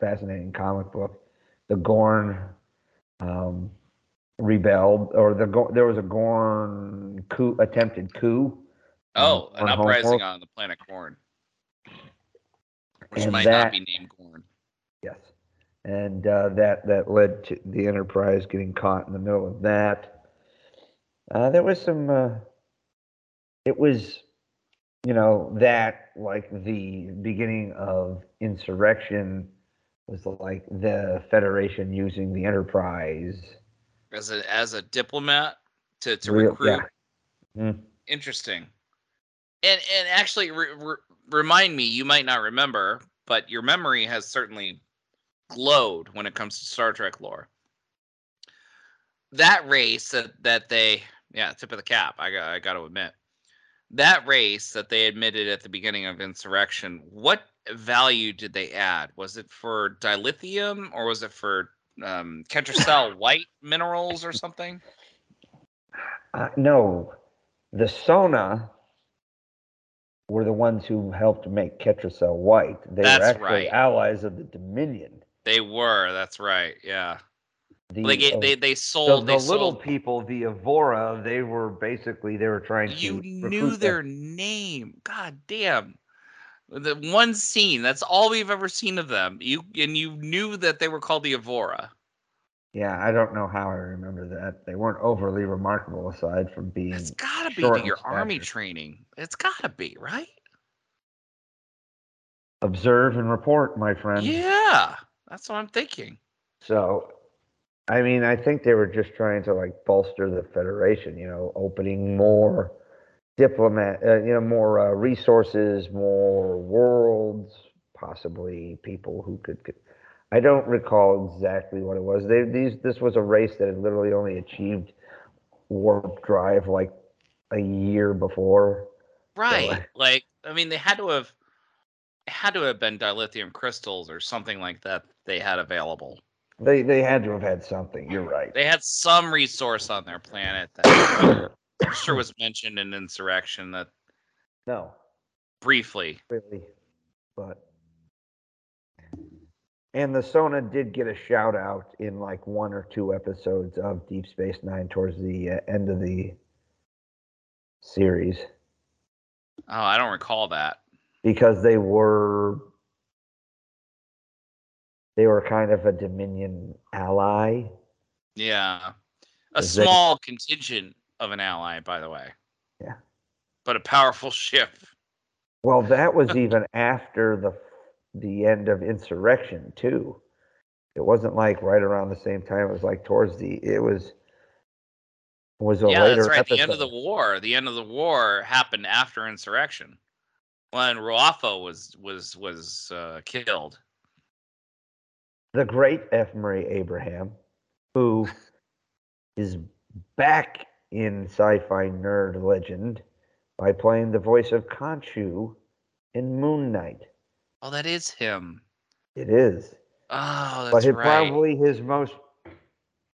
fascinating comic book. The Gorn. Rebelled, or there was a Gorn coup, attempted coup. Oh, an uprising on the planet Gorn, which might not be named Gorn. Yes, and that led to the Enterprise getting caught in the middle of that. There was some. It was, that like the beginning of Insurrection. Was like the Federation using the Enterprise as a diplomat to recruit. Yeah. Interesting. And actually, remind me, you might not remember, but your memory has certainly glowed when it comes to Star Trek lore. That race that they, tip of the cap, I got to admit. That race that they admitted at the beginning of Insurrection, what value did they add? Was it for dilithium, or was it for Ketracel white minerals or something? No. The Sona were the ones who helped make Ketracel white. They were actually allies of the Dominion. They were. That's right. Yeah. They sold the little people, the Evora. They were trying to. You knew their name. God damn. The one scene, that's all we've ever seen of them. You knew that they were called the Avora. Yeah, I don't know how I remember that. They weren't overly remarkable aside from being. It's gotta be your army training. It's gotta be, right? Observe and report, my friend. Yeah, that's what I'm thinking. So, I mean, I think they were just trying to like bolster the Federation, you know, opening more more resources, more worlds, possibly people who could. I don't recall exactly what it was. This was a race that had literally only achieved warp drive like a year before. Right. So, they had to have been dilithium crystals or something like that they had available. They had to have had something. You're right. They had some resource on their planet that I'm sure was mentioned in Insurrection that. No. Briefly. Really, but. And the Sona did get a shout out in like one or two episodes of Deep Space Nine towards the end of the series. Oh, I don't recall that. Because they were kind of a Dominion ally. Yeah. A small contingent of an ally, by the way. Yeah. But a powerful ship. Well, that was even after the end of Insurrection too. It wasn't like right around the same time. It was like towards the. It was a later. Yeah, that's right. Episode. The end of the war. The end of the war happened after Insurrection, when Ruafo was killed. The great F. Murray Abraham, who is back in sci-fi nerd legend by playing the voice of Khonshu in Moon Knight. Oh, that is him. It is. Oh, that's right. But probably his most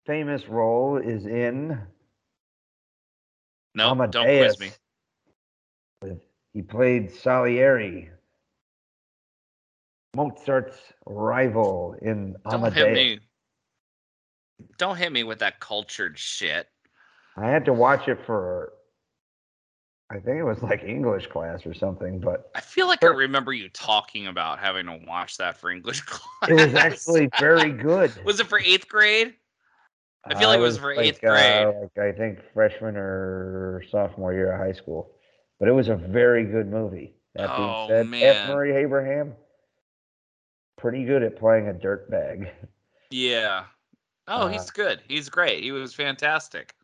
famous role is in. No, Amadeus. Don't quiz me. He played Salieri, Mozart's rival in Amadeus. Don't hit me with that cultured shit. I had to watch it for. I think it was like English class or something, but I feel like I remember you talking about having to watch that for English class. It was actually very good. Was it for 8th grade? I feel like it was for 8th grade. Like I think freshman or sophomore year of high school. But it was a very good movie. That being said, man. F. Murray Abraham, pretty good at playing a dirtbag. Yeah. Oh, he's good. He's great. He was fantastic.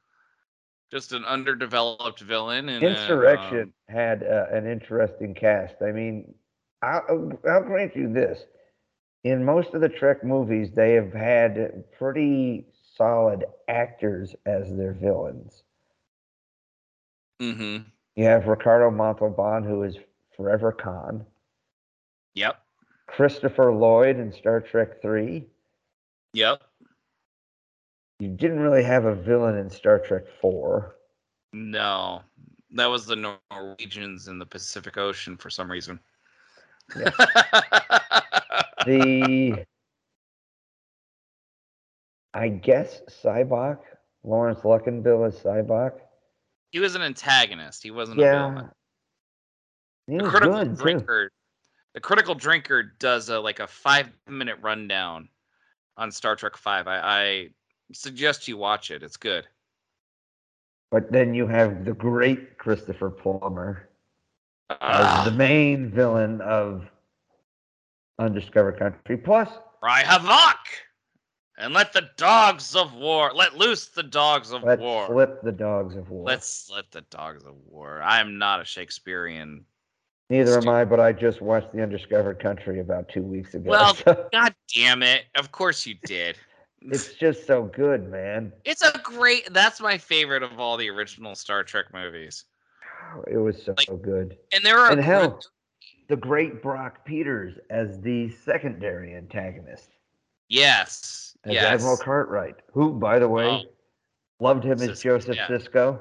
Just an underdeveloped villain. And Insurrection had an interesting cast. I mean, I'll grant you this. In most of the Trek movies, they have had pretty solid actors as their villains. Mm-hmm. You have Ricardo Montalban, who is Forever Khan. Yep. Christopher Lloyd in Star Trek 3. Yep. You didn't really have a villain in Star Trek 4. No. That was the Norwegians in the Pacific Ocean for some reason. Yeah. I guess Sybok, Lawrence Luckinbill is Sybok. He was an antagonist. He wasn't a villain. He was good, too. The Critical Drinker does a 5-minute rundown on Star Trek 5. I suggest you watch it. It's good. But then you have the great Christopher Plummer as the main villain of Undiscovered Country. Plus, cry havoc and let the dogs of war. Let loose the dogs of war. Slip the dogs of war. Let's slip the dogs of war. I am not a Shakespearean. Neither am I, but I just watched The Undiscovered Country about 2 weeks ago. Well, God damn it. Of course you did. It's just so good, man. It's a great. That's my favorite of all the original Star Trek movies. It was so good. And the great Brock Peters as the secondary antagonist. Yes. As Admiral Cartwright, who, by the way, loved him as Joseph Sisko.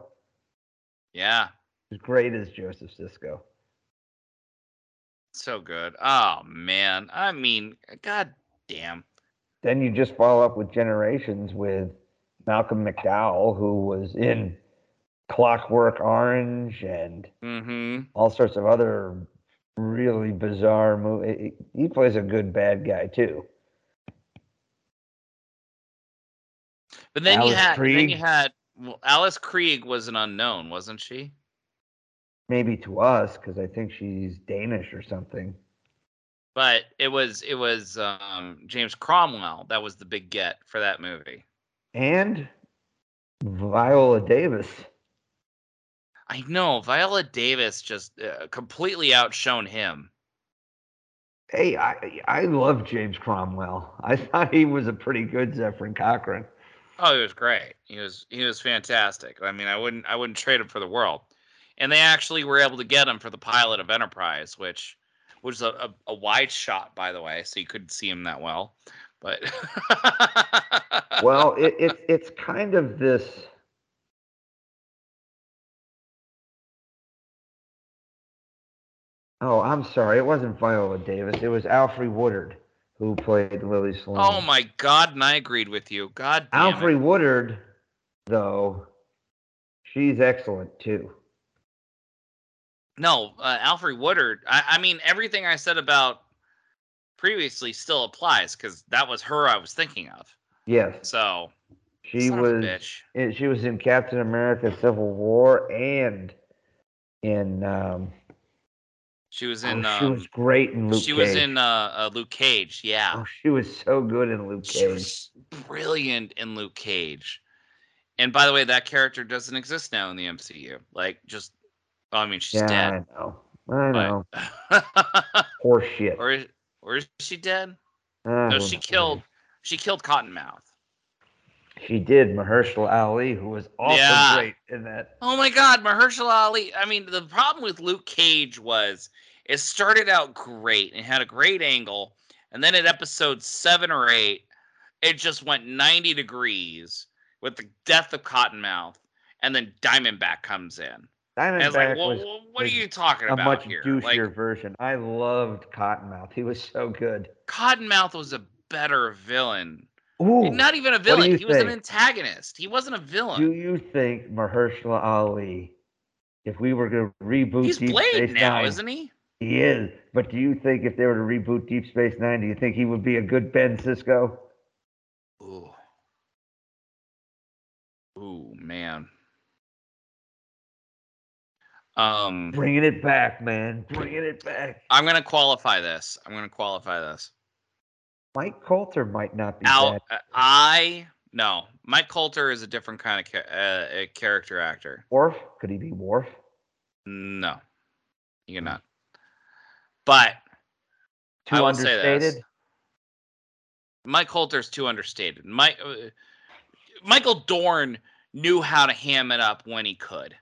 Yeah. He was great as Joseph Sisko. So good. Oh, man. I mean, god damn. Then you just follow up with Generations with Malcolm McDowell, who was in Clockwork Orange and all sorts of other really bizarre movie. He plays a good bad guy too. But then Alice Krieg was an unknown, wasn't she? Maybe to us, because I think she's Danish or something. But it was James Cromwell that was the big get for that movie. And Viola Davis. I know, Viola Davis just completely outshone him. Hey, I love James Cromwell. I thought he was a pretty good Zefren Cochrane. Oh, he was great. He was fantastic. I mean, I wouldn't trade him for the world. And they actually were able to get him for the pilot of Enterprise, which was a wide shot, by the way, so you couldn't see him that well. But well, it's kind of this. Oh, I'm sorry. It wasn't Viola Davis. It was Alfre Woodard who played Lily Sloan. Oh, my God. And I agreed with you. God damn Alfre Woodard, though, she's excellent, too. No, Alfre Woodard. I mean, everything I said about previously still applies because that was her I was thinking of. Yes. So she was in Captain America: Civil War and in. She was in. She was great in Luke Cage. She was in Luke Cage. Yeah. Oh, she was so good in Luke Cage. She was brilliant in Luke Cage. And by the way, that character doesn't exist now in the MCU. Like, just. Oh, I mean, she's dead. I know. Horse shit. Or is she dead? No, she killed Cottonmouth. She did. Mahershala Ali, who was also great in that. Oh my God, Mahershala Ali. I mean, the problem with Luke Cage was it started out great and had a great angle, and then at episode 7 or 8, it just went 90 degrees with the death of Cottonmouth, and then Diamondback comes in. Diamondback was what are you talking about? A much douchier version. I loved Cottonmouth. He was so good. Cottonmouth was a better villain. Ooh, not even a villain. He was an antagonist. He wasn't a villain. Do you think Mahershala Ali, if we were going to reboot Deep Space Nine... He's Blade now, isn't he? He is. But do you think if they were to reboot Deep Space Nine, do you think he would be a good Ben Sisko? Ooh, man. Bringing it back, man. Bringing it back. I'm going to qualify this. Mike Coulter might not be bad. No. Mike Coulter is a different kind of a character actor. Worf? Could he be Worf? No. He could not. But too I will understated? Say this. Mike Coulter's too understated. Michael Dorn knew how to ham it up when he could.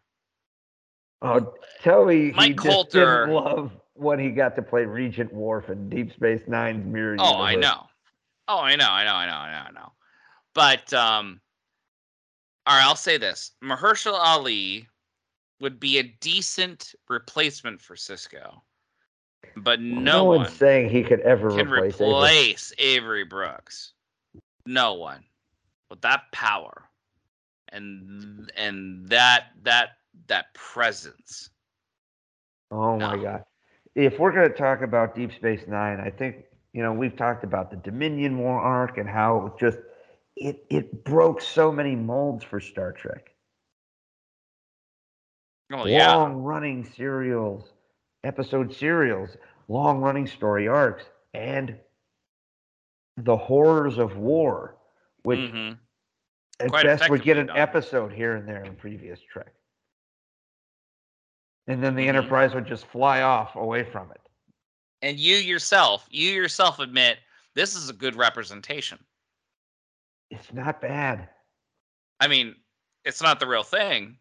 Oh, tell me Mike Coulter didn't love when he got to play Regent Worf in Deep Space Nine's Mirror Universe. I know. But, all right, I'll say this. Mahershala Ali would be a decent replacement for Sisko, but no one's saying he could ever replace Avery Brooks. No one. With that power and that presence. Oh my God. If we're going to talk about Deep Space Nine, I think, we've talked about the Dominion War arc and how it just, it broke so many molds for Star Trek. Oh yeah. Long running episode serials, long running story arcs, and the horrors of war, which at best would get an episode here and there in previous Trek. And then the Enterprise would just fly off away from it. And you yourself admit this is a good representation. It's not bad. I mean, it's not the real thing,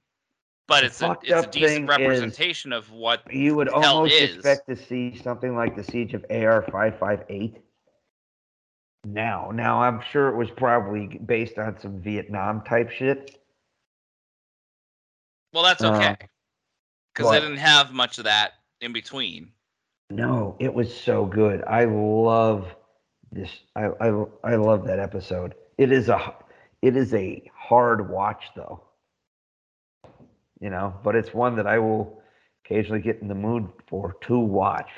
but it's a decent representation of what you would almost expect to see something like the Siege of AR-558. Now I'm sure it was probably based on some Vietnam type shit. Well, that's okay. Because they didn't have much of that in between. No, it was so good. I love this. I love that episode. It is a hard watch, though. But it's one that I will occasionally get in the mood for to watch.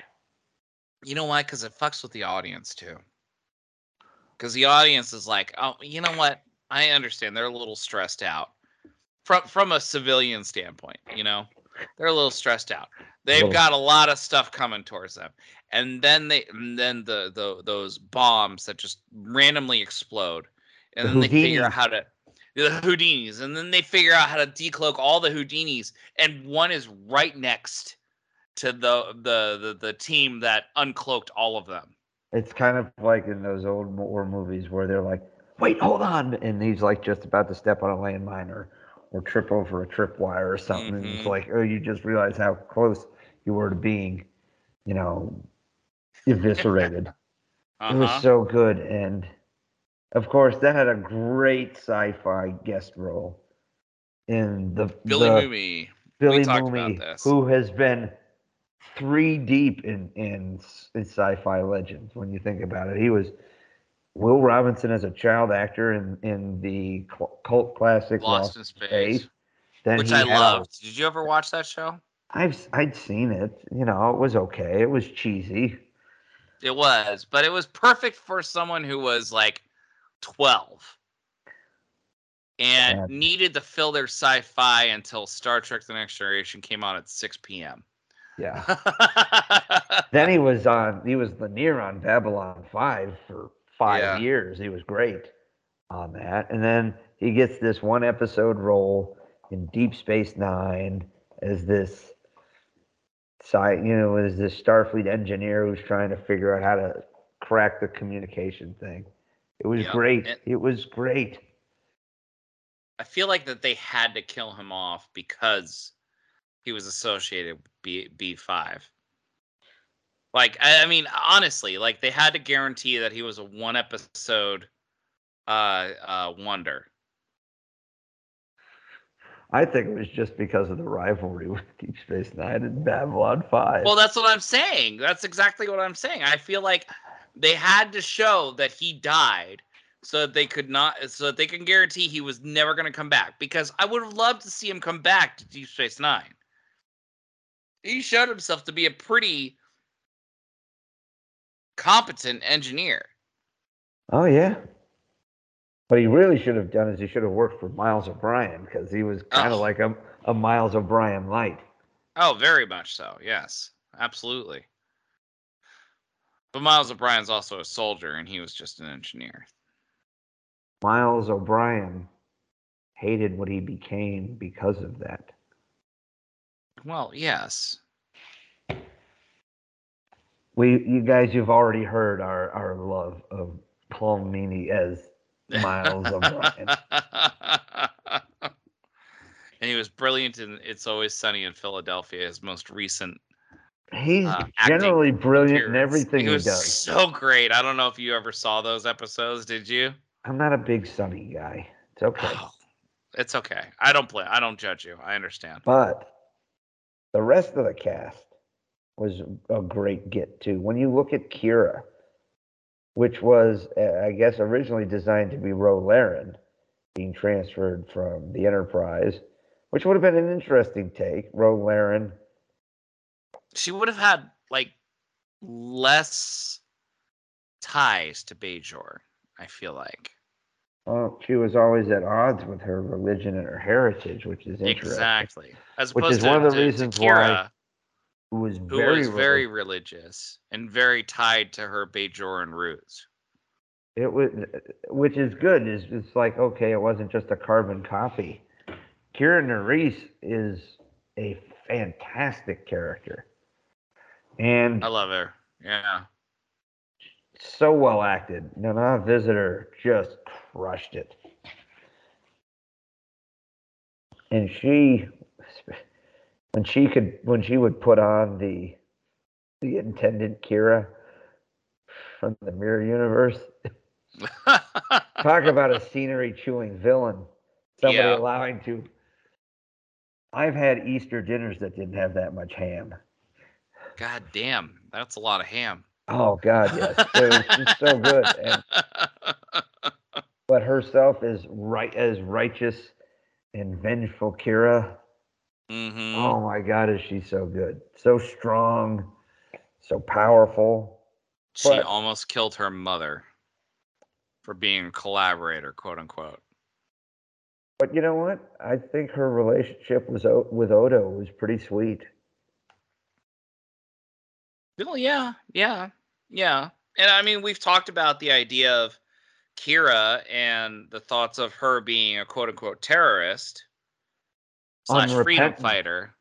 You know why? Because it fucks with the audience, too. Because the audience is like, oh, you know what? I understand. They're a little stressed out. From a civilian standpoint, you know? They're a little stressed out. They've got a lot of stuff coming towards them. And then those bombs that just randomly explode. And then they figure out how to... The Houdinis. And then they figure out how to decloak all the Houdinis. And one is right next to the team that uncloaked all of them. It's kind of like in those old war movies where they're like, wait, hold on. And he's like just about to step on a landmine or trip over a tripwire or something. Mm-hmm. And it's like, oh, you just realize how close you were to being, you know, eviscerated. Uh-huh. It was so good. And, of course, that had a great sci-fi guest role in the Billy Mumy. Billy Mumy, who has been three deep in sci-fi legends. When you think about it, he was Will Robinson as a child actor in the cult classic Lost in Space. Which I loved. Did you ever watch that show? I'd seen it. You know, it was okay. It was cheesy. It was, but it was perfect for someone who was like 12 and needed to fill their sci-fi until Star Trek The Next Generation came out at 6 p.m. Yeah. Then he was Lanier on Babylon 5 for 5 years. He was great on that. And then he gets this one episode role in Deep Space Nine as this Starfleet engineer who's trying to figure out how to crack the communication thing. It was great. It was great. I feel like that they had to kill him off because he was associated with B5. Like, I mean, honestly, like they had to guarantee that he was a one episode wonder. I think it was just because of the rivalry with Deep Space Nine and Babylon 5. Well, that's what I'm saying. That's exactly what I'm saying. I feel like they had to show that he died so that they can guarantee he was never going to come back, because I would have loved to see him come back to Deep Space Nine. He showed himself to be a pretty competent engineer. Oh, yeah. What he really should have done is he should have worked for Miles O'Brien, because he was kind of like a Miles O'Brien light. Oh, very much so. Yes, absolutely. But Miles O'Brien's also a soldier, and he was just an engineer. Miles O'Brien hated what he became because of that. Well, yes. You guys, you've already heard our love of Paul Meany as Miles O'Brien. And he was brilliant in It's Always Sunny in Philadelphia, his most recent. He's generally brilliant in everything he does. So great. I don't know if you ever saw those episodes. Did you? I'm not a big Sunny guy. It's okay. Oh, it's okay. I don't judge you. I understand. But the rest of the cast was a great get too. When you look at Kira, which was, I guess, originally designed to be Ro Laren, being transferred from the Enterprise, which would have been an interesting take. Ro Laren. She would have had, like, less ties to Bajor, I feel like. Well, she was always at odds with her religion and her heritage, which is interesting. Exactly. As opposed to Kira, who was very religious and very tied to her Bajoran roots. It was, which is good. It's like, okay, it wasn't just a carbon copy. Kira Nerys is a fantastic character. And I love her. Yeah. So well acted. Nana Visitor just crushed it. And when she would put on the Intendant Kira from the Mirror Universe. Talk about a scenery chewing villain. Somebody allowing to. I've had Easter dinners that didn't have that much ham. God damn, that's a lot of ham. Oh, God, yes. It's so good. But herself is righteous and vengeful Kira Mm-hmm. Oh my God, is she so good? So strong, so powerful. She almost killed her mother for being a collaborator, quote unquote. But you know what? I think her relationship with Odo was pretty sweet. Well, yeah. And I mean, we've talked about the idea of Kira and the thoughts of her being a quote unquote terrorist / freedom fighter.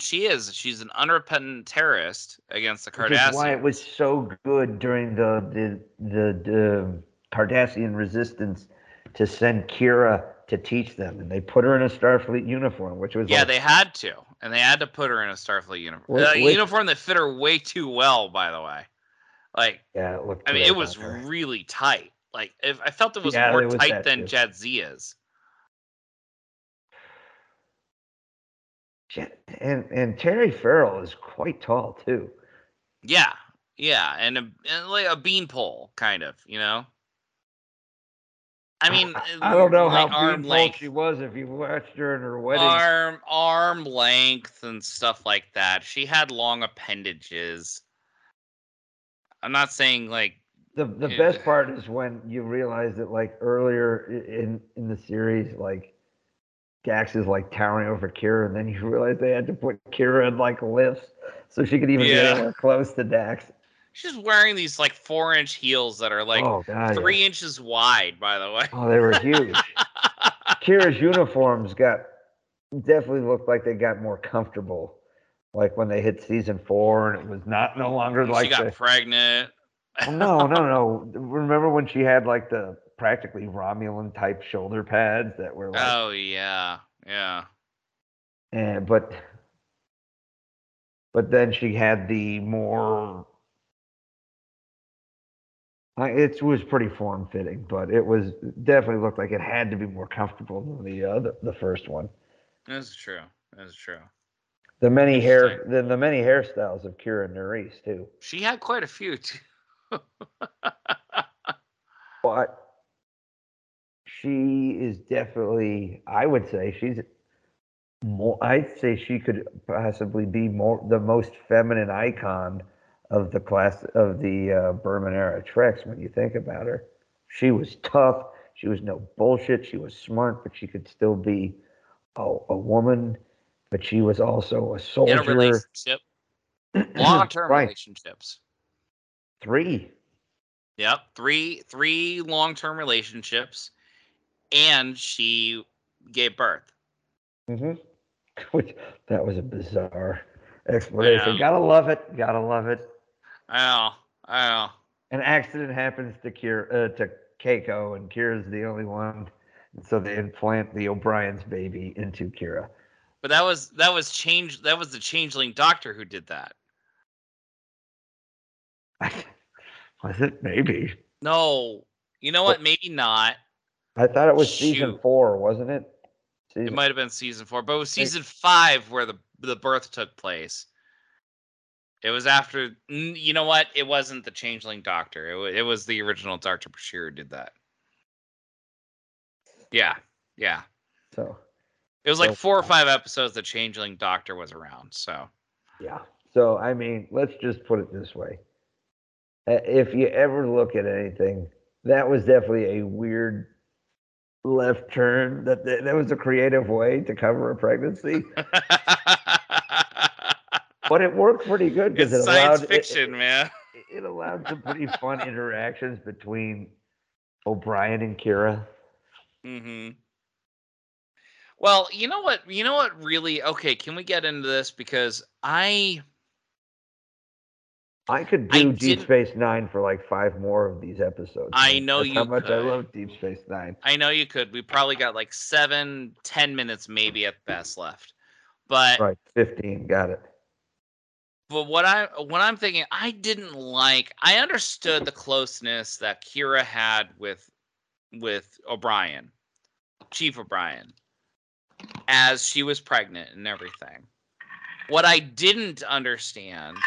She's an unrepentant terrorist against the Cardassians. Which is why it was so good during the Cardassian resistance to send Kira to teach them, and they put her in a Starfleet uniform, which was they had to put her in a Starfleet uniform, uniform that fit her way too well, by the way. It was really tight. Like, if I felt it was more tight than Jadzia's. And Terry Farrell is quite tall too. Yeah, and like a beanpole kind of, you know. I mean, I don't know like how beanpole she was if you watched her in her wedding. Arm length and stuff like that. She had long appendages. I'm not saying like the best part is when you realize that like earlier in the series, like, Dax is like towering over Kira, and then you realize they had to put Kira in like lifts so she could even get anywhere close to Dax. She's wearing these like 4-inch heels that are like 3 inches wide, by the way. Oh, they were huge. Kira's uniforms definitely looked like they got more comfortable. Like when they hit season 4 and it was no longer like she got pregnant. No. Remember when she had like the practically Romulan type shoulder pads that were like, oh yeah. And but then she had the more. It was pretty form fitting, but it was definitely looked like it had to be more comfortable than the first one. That's true. The many hairstyles of Kira Nerys too. She had quite a few too. But she is definitely, I would say I'd say she could possibly be the most feminine icon of the class of the Berman era Treks. When you think about her, she was tough. She was no bullshit. She was smart, but she could still be a woman. But she was also a soldier. In a relationship. Long-term relationships. 3. Yep. Three long-term relationships. And she gave birth. Mm-hmm. Which, that was a bizarre explanation. Gotta love it. I know. An accident happens to Keiko, and Kira's the only one. And so they implant the O'Brien's baby into Kira. But that was the changeling doctor who did that. Was it? Maybe. No. You know what? Maybe not. I thought it was season 4, wasn't it? It might have been season 4, but it was season 5 where the birth took place. It was after, you know what? It wasn't the changeling doctor. It was the original Dr. Bashir who did that. Yeah. So it was like 4 or 5 episodes the changeling doctor was around, so. Yeah. So, I mean, let's just put it this way. If you ever look at anything, that was definitely a weird left turn. That was a creative way to cover a pregnancy. But it worked pretty good. It's science fiction, man. It allowed some pretty fun interactions between O'Brien and Kira. Mm-hmm. Well, you know what really, okay, can we get into this? Because I could do Deep Space Nine for like 5 more of these episodes. I know you could. That's how much I love Deep Space Nine. I know you could. We probably got like 7-10 minutes maybe at best left. But right, 15, got it. But what I'm thinking, I understood the closeness that Kira had with O'Brien, Chief O'Brien, as she was pregnant and everything. What I didn't understand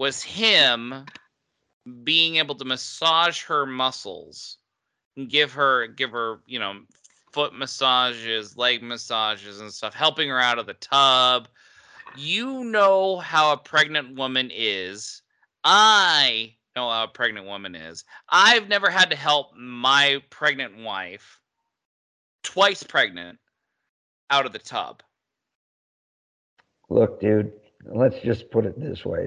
was him being able to massage her muscles and give her, you know, foot massages, leg massages and stuff, helping her out of the tub. You know how a pregnant woman is. I know how a pregnant woman is. I've never had to help my pregnant wife, twice pregnant, out of the tub. Look, dude, let's just put it this way.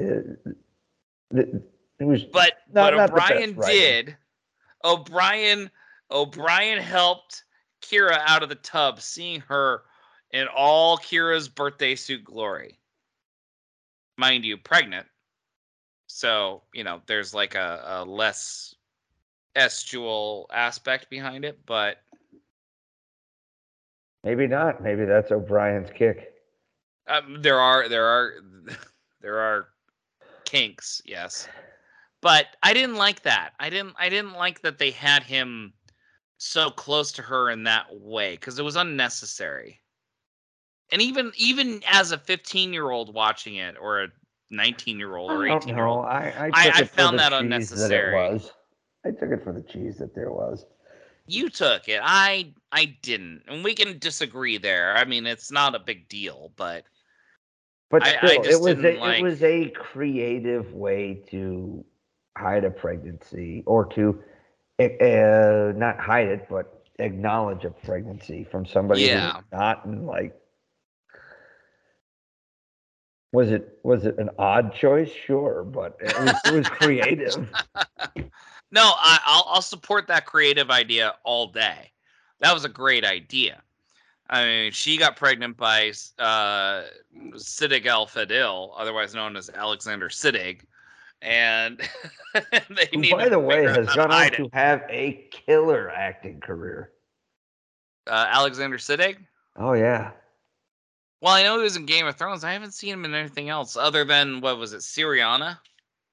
It was but O'Brien did. O'Brien helped Kira out of the tub, seeing her in all Kira's birthday suit glory. Mind you, pregnant. So, you know, there's like a less estual aspect behind it, but maybe not. Maybe that's O'Brien's kick. There are kinks, yes. But I didn't like that. I didn't like that they had him so close to her in that way, because it was unnecessary. And even as a 15-year-old watching it, or a 19-year-old or 18-year-old, I found that unnecessary. I took it for the cheese that there was. You took it. I didn't. And we can disagree there. I mean, it's not a big deal, but still, it was a creative way to hide a pregnancy, or to not hide it, but acknowledge a pregnancy from somebody who's not in, like. Was it an odd choice? Sure, but it was creative. No, I'll support that creative idea all day. That was a great idea. I mean, she got pregnant by Siddig al-Fadil, otherwise known as Alexander Siddig, and they need. By the way, has gone on to have a killer acting career. Alexander Siddig. Oh yeah. Well, I know he was in Game of Thrones. I haven't seen him in anything else other than, what was it, Syriana?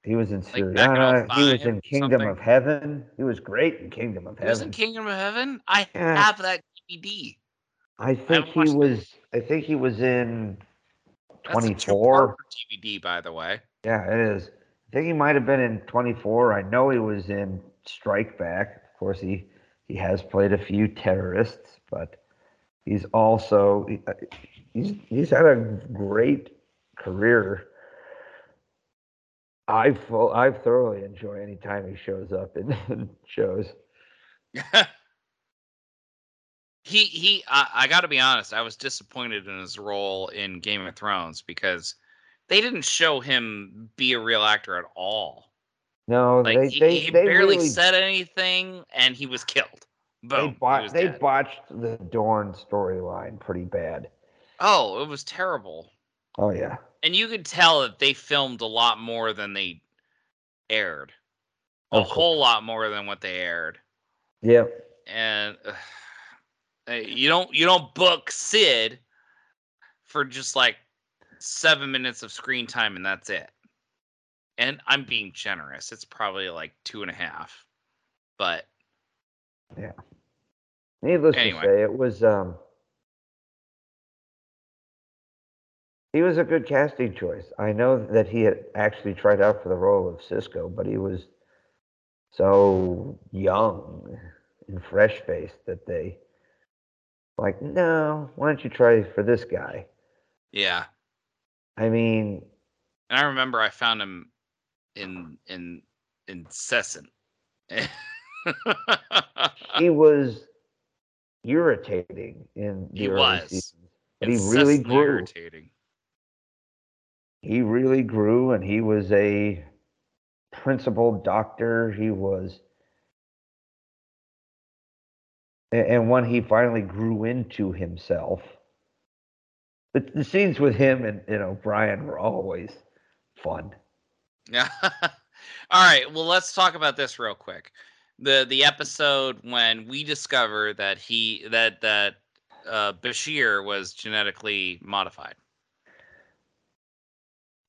He was in Syriana. He was in Kingdom of Heaven. He was great in Kingdom of Heaven. He was in Kingdom of Heaven? I have that DVD. I think he was in 24. That's a DVD, by the way. Yeah, it is. I think he might have been in 24. I know he was in Strike Back. Of course, he has played a few terrorists, but he's also... He's had a great career. I thoroughly enjoy any time he shows up in shows. I got to be honest. I was disappointed in his role in Game of Thrones because they didn't show him be a real actor at all. No, like, he barely really said anything, and he was killed. Boom, they botched the Dorne storyline pretty bad. Oh, it was terrible. Oh, yeah. And you could tell that they filmed a lot more than they aired. A whole lot more than what they aired. Yep. And you don't book Sid for just like 7 minutes of screen time and that's it. And I'm being generous. It's probably like 2.5. But. Yeah. Needless to say, it was... He was a good casting choice. I know that he had actually tried out for the role of Sisko, but he was so young and fresh-faced that they were like, no, why don't you try for this guy? Yeah. I mean... And I remember I found him in incessant. He was irritating in the early season. But he really grew. Irritating. He really grew, and he was a principal doctor. He was, and when he finally grew into himself, but the scenes with him and O'Brien were always fun. Yeah. All right. Well, let's talk about this real quick. The episode when we discover that Bashir was genetically modified.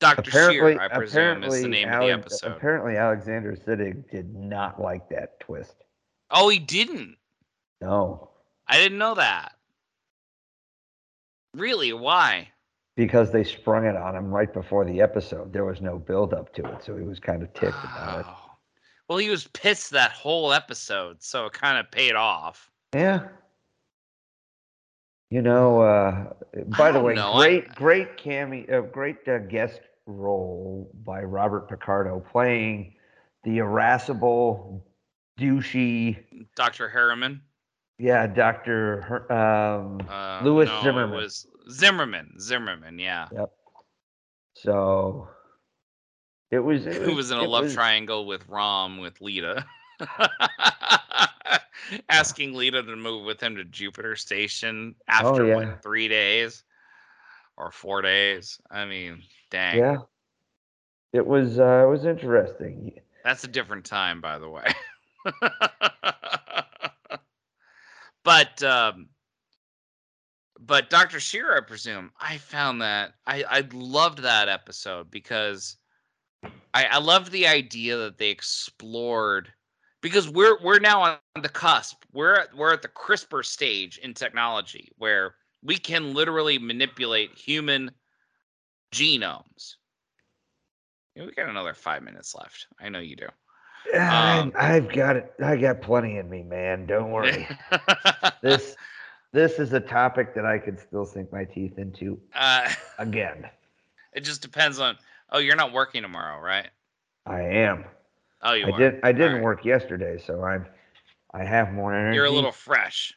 Dr. Shear, I presume, is the name of the episode. Apparently, Alexander Siddig did not like that twist. Oh, he didn't? No. I didn't know that. Really? Why? Because they sprung it on him right before the episode. There was no build-up to it, so he was kind of ticked about it. Well, he was pissed that whole episode, so it kind of paid off. Yeah. You know, by the way, great guest role by Robert Picardo, playing the irascible, douchey Dr. Harriman. Yeah, Dr. Zimmerman. It was Zimmerman, yeah. Yep. So it was in a love triangle with Rom, with Leeta. Asking Leeta to move with him to Jupiter Station after 3 days or 4 days. I mean, dang. Yeah. It was interesting. That's a different time, by the way. But Dr. Shearer, I presume, I found that I loved that episode because I loved the idea that they explored. Because we're now on the cusp. We're at the CRISPR stage in technology where we can literally manipulate human genomes. We got another 5 minutes left. I know you do. I've got it. I got plenty in me, man. Don't worry. This is a topic that I could still sink my teeth into again. It just depends on. Oh, you're not working tomorrow, right? I am. Oh, I didn't work yesterday, so I have more energy. You're a little fresh.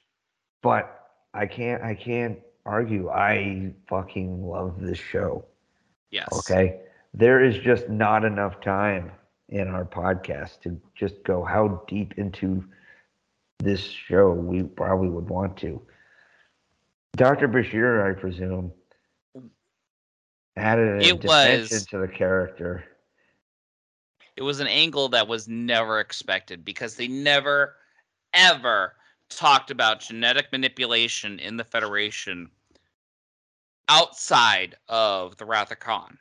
But I can't argue. I fucking love this show. Yes. Okay. There is just not enough time in our podcast to just go how deep into this show we probably would want to. Dr. Bashir, I presume, added a dimension to the character. It was an angle that was never expected because they never, ever talked about genetic manipulation in the Federation outside of the Wrath of Khan.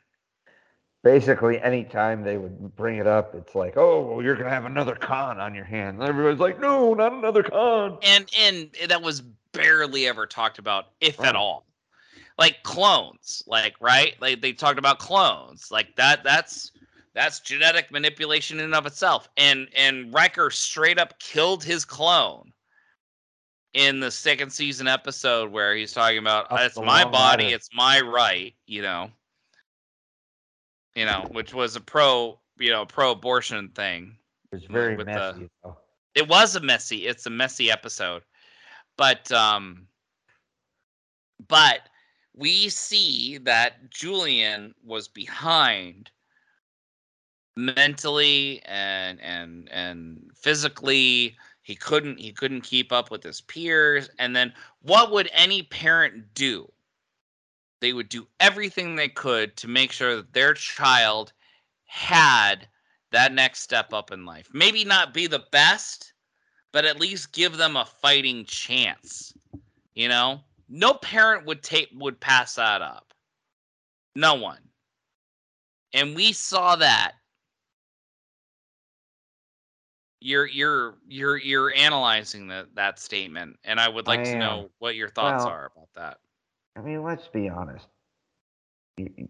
Basically, any time they would bring it up, it's like, oh, well, you're going to have another Khan on your hands. And everybody's like, no, not another Khan. And that was barely ever talked about, if at all. Like clones, like, right? Like they talked about clones. Like that's genetic manipulation in and of itself. And Riker straight up killed his clone in the second season episode where he's talking about, it's my body, it's my right, you know, which was a pro-abortion thing. It was very messy. It's a messy episode. But we see that Julian was behind mentally and physically. He couldn't keep up with his peers. And then what would any parent do? They would do everything they could to make sure that their child had that next step up in life. Maybe not be the best, but at least give them a fighting chance. You know, no parent would pass that up. No one. And we saw that. You're analyzing that statement, and I would like to know what your thoughts are about that. I mean, let's be honest.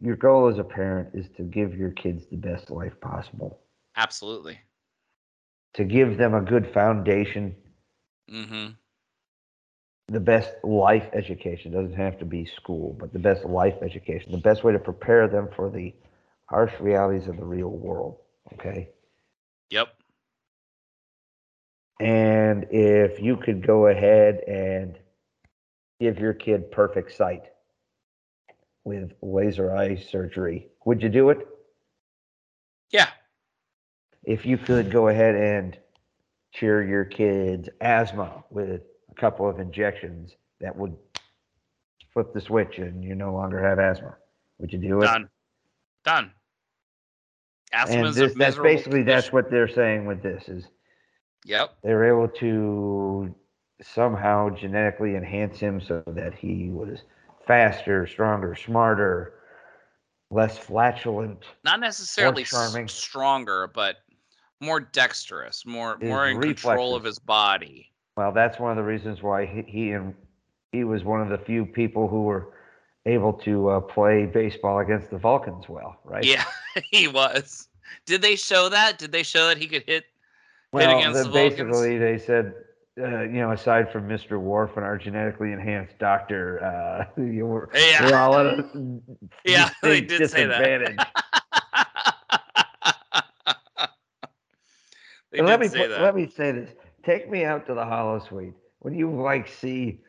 Your goal as a parent is to give your kids the best life possible. Absolutely. To give them a good foundation. Mm-hmm. The best life education. It doesn't have to be school, but the best life education. The best way to prepare them for the harsh realities of the real world. Okay? Yep. And if you could go ahead and give your kid perfect sight with laser eye surgery, would you do it? Yeah. If you could go ahead and cure your kid's asthma with a couple of injections that would flip the switch and you no longer have asthma, would you do it? Done. Asthma's a miserable condition. That's what they're saying with this is. Yep. They were able to somehow genetically enhance him so that he was faster, stronger, smarter, less flatulent. Not necessarily stronger, but more dexterous, more in control of his body. Well, that's one of the reasons why he was one of the few people who were able to play baseball against the Vulcans well, right? Yeah, he was. Did they show that? Did they show that he could hit? Well, basically, they said you know, aside from Mr. Worf and our genetically enhanced doctor, you know, we're all at a disadvantage. They did say that. Let me say this. Take me out to the holosuite. When you, like, see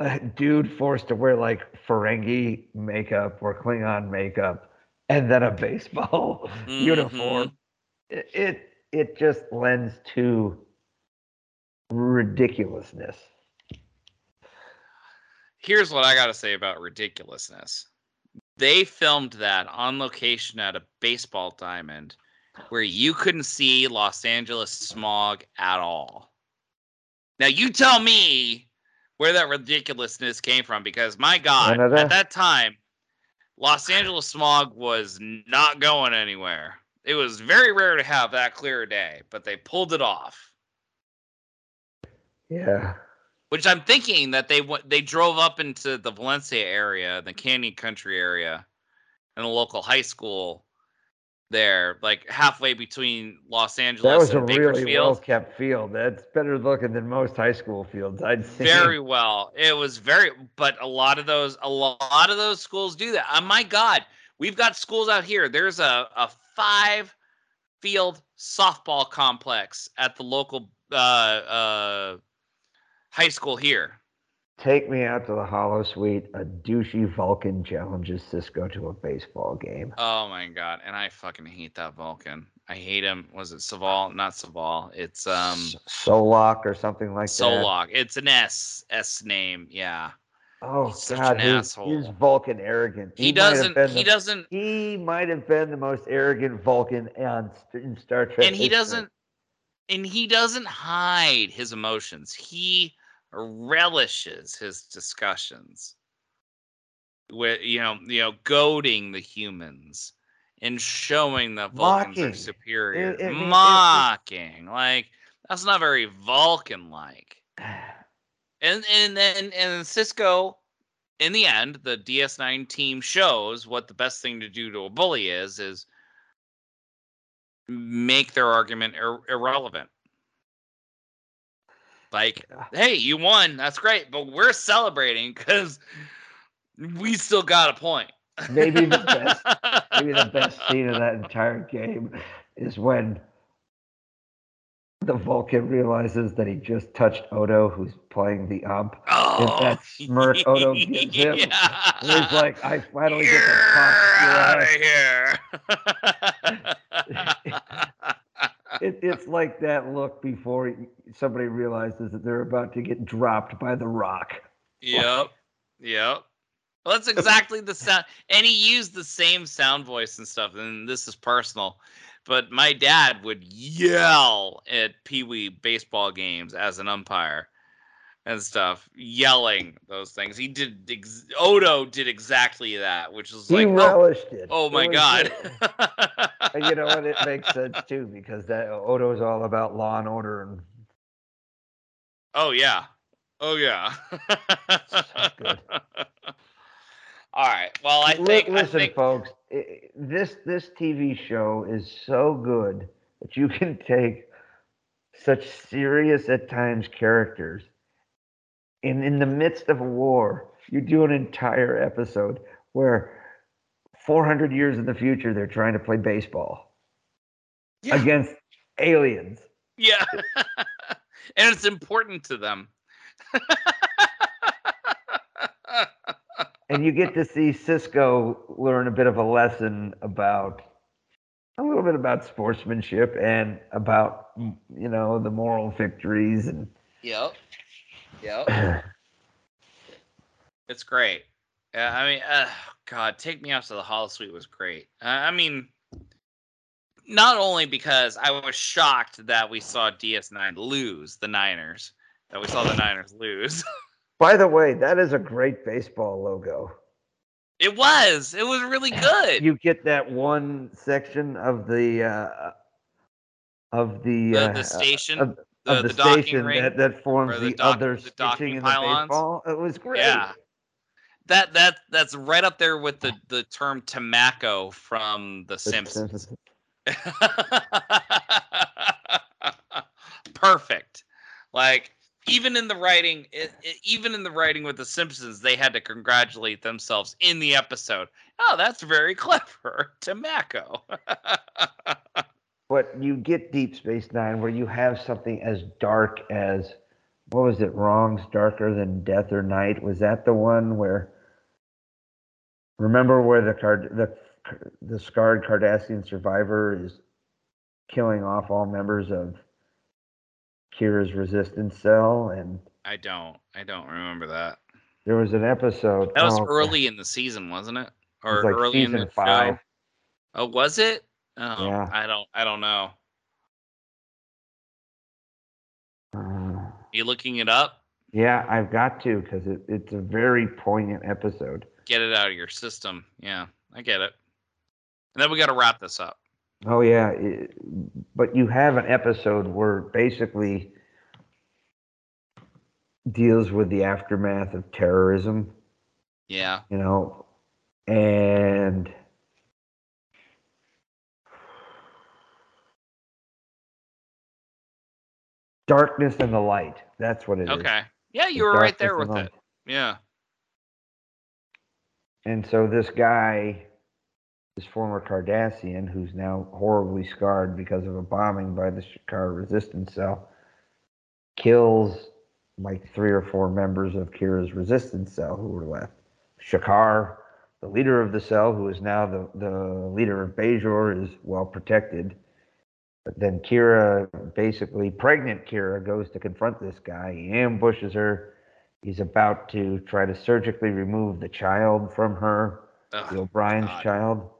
a dude forced to wear, like, Ferengi makeup or Klingon makeup and then a baseball uniform, it just lends to ridiculousness. Here's what I got to say about ridiculousness. They filmed that on location at a baseball diamond where you couldn't see Los Angeles smog at all. Now, you tell me where that ridiculousness came from, because, my God, at that time, Los Angeles smog was not going anywhere. It was very rare to have that clear a day, but they pulled it off. Yeah. Which I'm thinking that they drove up into the Valencia area, the Canyon Country area, and the local high school there, like halfway between Los Angeles and Bakersfield. That was a really well-kept field. That's better looking than most high school fields I'd seen. Very well. It was very, but a lot of those schools do that. Oh, my God, we've got schools out here. There's a 5-field softball complex at the local high school here. Take me out to the holosuite. A douchey Vulcan challenges Sisko to a baseball game. Oh, my God. And I fucking hate that Vulcan. I hate him. Was it Saval? Not Saval. It's Solok or something like Solok. That. Solok. It's an S name. Yeah. Oh, he's such God, an asshole. He's Vulcan arrogant. He might have been the most arrogant Vulcan in Star Trek. And he doesn't hide his emotions. He relishes his discussions with, you know, goading the humans and showing that Vulcans are superior. Mocking. Like, that's not very Vulcan-like. And then Sisko, in the end, the DS9 team shows what the best thing to do to a bully is make their argument irrelevant. Like, hey, you won. That's great. But we're celebrating because we still got a point. Maybe the best scene of that entire game is when the Vulcan realizes that he just touched Odo, who's playing the ump. Oh, that smirk Odo gives him. Yeah. And he's like, I finally get to talk out of here. It's like that look before somebody realizes that they're about to get dropped by the rock. Yep. Well, that's exactly the sound. And he used the same sound voice and stuff. And this is personal, but my dad would yell at Pee Wee baseball games as an umpire and stuff, yelling those things. He did. Odo did exactly that, which was like, relished it. Oh my God. And you know what? It makes sense too, because that Odo is all about law and order. And oh yeah. Good. All right. Well, I think, folks, this TV show is so good that you can take such serious at times characters, and in the midst of a war, you do an entire episode where 400 years in the future, they're trying to play baseball against aliens. Yeah. And it's important to them. And you get to see Sisko learn a little bit about sportsmanship and about, you know, the moral victories. And Yep. It's great. I mean, God, Take Me Out to the Holosuite was great. I mean, not only because I was shocked that we saw DS9 lose the Niners, By the way, that is a great baseball logo. It was. It was really good. You get that one section of the station. Of the station that forms the docking pylons. It was great. Yeah. That's right up there with the term tobacco from The Simpsons. Perfect. Like, even in the writing, even in the writing with The Simpsons, they had to congratulate themselves in the episode. Oh, that's very clever, Tamako. But you get Deep Space Nine, where you have something as dark as, what was it, Wrongs Darker Than Death or Night? Was that the one where, remember where the scarred Cardassian survivor is killing off all members of Kira's resistance cell? And I don't remember that. There was an episode that was early in the season, wasn't it? Or it was like early in the 5 show. Oh, was it? Oh, yeah. I don't know. Are you looking it up? Yeah, I've got to, because it's a very poignant episode. Get it out of your system. Yeah, I get it. And then we got to wrap this up. Oh, yeah. But you have an episode where basically deals with the aftermath of terrorism. Yeah. You know, and Darkness and the Light. That's what it is. Okay. Yeah, you were right there with it. Yeah. And so this guy, this former Cardassian, who's now horribly scarred because of a bombing by the Shikar resistance cell, kills like 3 or 4 members of Kira's resistance cell who were left. Shikar, the leader of the cell, who is now the leader of Bajor, is well protected. But then Kira, basically pregnant Kira, goes to confront this guy. He ambushes her. He's about to try to surgically remove the child from her, the O'Brien's child.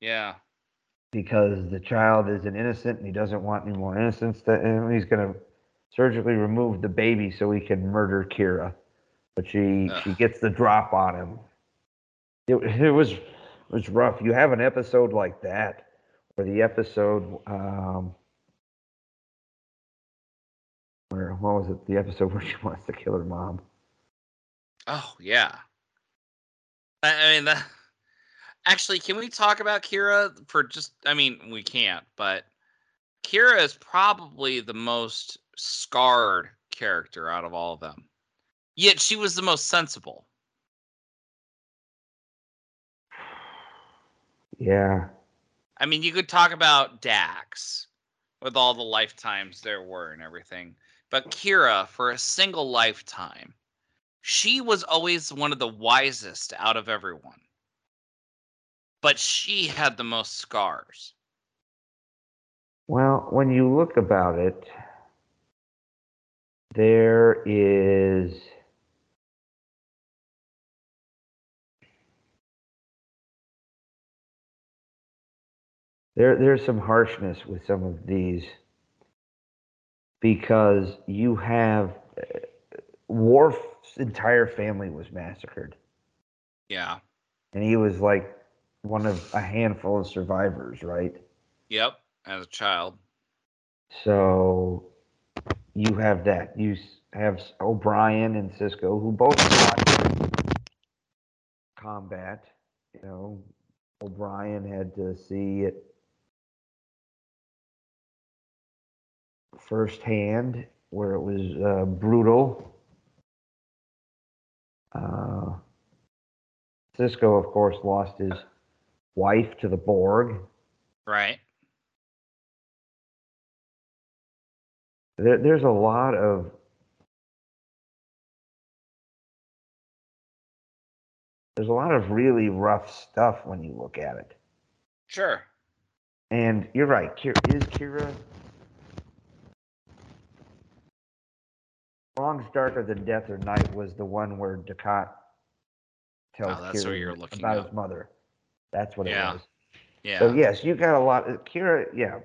Yeah. Because the child is an innocent, and he doesn't want any more innocence. He's going to surgically remove the baby so he can murder Kira. But she gets the drop on him. It was rough. You have an episode like that, or the episode what was it? The episode where she wants to kill her mom. Oh, yeah. I mean, that... Actually, can we talk about Kira for just... I mean, we can't, but Kira is probably the most scarred character out of all of them. Yet she was the most sensible. Yeah. I mean, you could talk about Dax with all the lifetimes there were and everything. But Kira, for a single lifetime, she was always one of the wisest out of everyone. But she had the most scars. Well, when you look about it, there is... There's some harshness with some of these, because you have Worf's entire family was massacred. Yeah. And he was like one of a handful of survivors, right? Yep, as a child. So you have that. You have O'Brien and Sisko, who both fought combat. You know, O'Brien had to see it firsthand, where it was brutal. Sisko, of course, lost his wife to the Borg. Right. There's a lot of really rough stuff when you look at it. Sure. And you're right. Kira. Wrongs Darker Than Death or Night was the one where Dukat tells Kira about his mother. That's what it was. Yeah. So yes, you got a lot. Kira, yeah.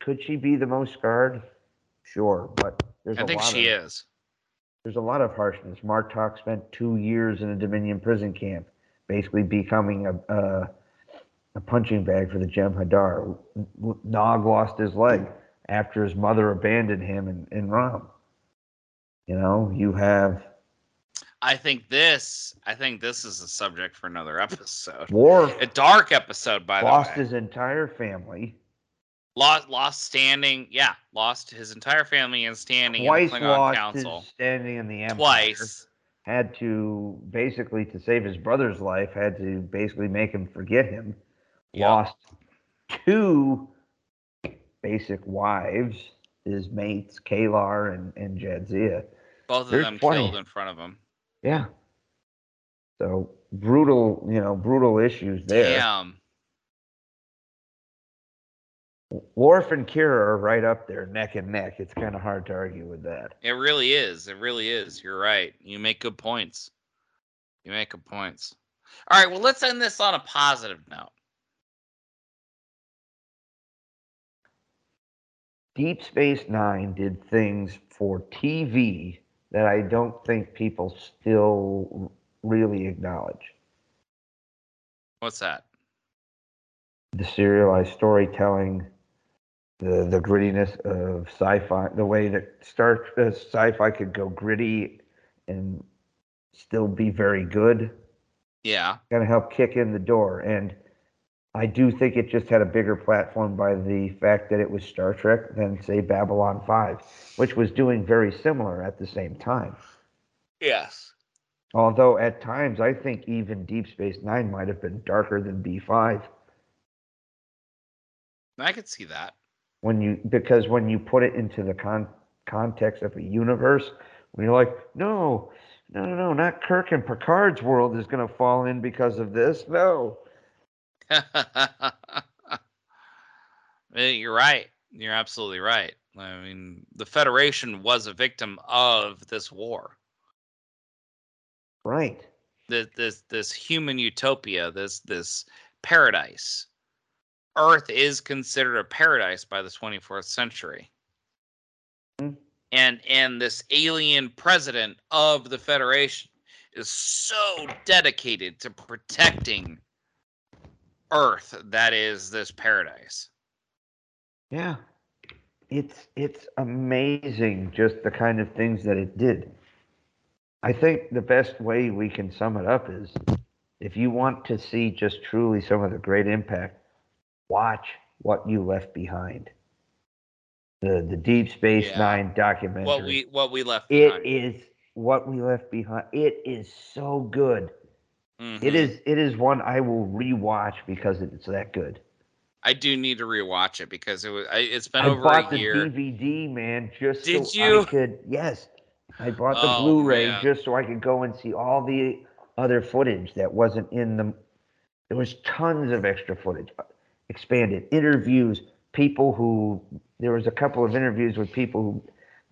Could she be the most scarred? Sure, but there's I think she is. There's a lot of harshness. Martok spent 2 years in a Dominion prison camp, basically becoming a punching bag for the Jem'Hadar. Nog lost his leg after his mother abandoned him in Rom. You know, you have... I think this is a subject for another episode. Worf. A dark episode, by the way. Lost his entire family. Lost standing. Yeah, lost his entire family and standing in the Klingon Council. His standing in the Empire. Twice. Had to basically, to save his brother's life, had to basically make him forget him. Yep. Lost two basic wives, his mates, Kalar and Jadzia. Both of them killed in front of him. Yeah. So brutal, brutal issues there. Damn. Worf and Kira are right up there, neck and neck. It's kind of hard to argue with that. It really is. It really is. You're right. You make good points. All right, well, let's end this on a positive note. Deep Space Nine did things for TV that I don't think people still really acknowledge. What's that? The serialized storytelling, the grittiness of sci-fi, the way that sci-fi could go gritty and still be very good. Yeah. Kind of help kick in the door. And I do think it just had a bigger platform by the fact that it was Star Trek than, say, Babylon 5, which was doing very similar at the same time. Yes. Although at times I think even Deep Space Nine might have been darker than B5. I could see that. Because when you put it into the context of a universe, when you're like, no, not Kirk and Picard's world is going to fall in because of this. No. You're right. You're absolutely right. I mean, the Federation was a victim of this war. Right. This human utopia, this paradise. Earth is considered a paradise by the 24th century. Mm-hmm. And this alien president of the Federation is so dedicated to protecting Earth that is this paradise. Yeah. It's amazing just the kind of things that it did. I think the best way we can sum it up is if you want to see just truly some of the great impact, watch what you left behind. The Deep Space Nine documentary. What we left behind. It is what we left behind. It is so good. Mm-hmm. It is one I will rewatch because it's that good. I do need to rewatch it because it's been over a year. I bought the DVD, man, just Did so you? I could. Yes, I bought the Blu-ray just so I could go and see all the other footage that wasn't in the. There was tons of extra footage. Expanded interviews, there was a couple of interviews with people who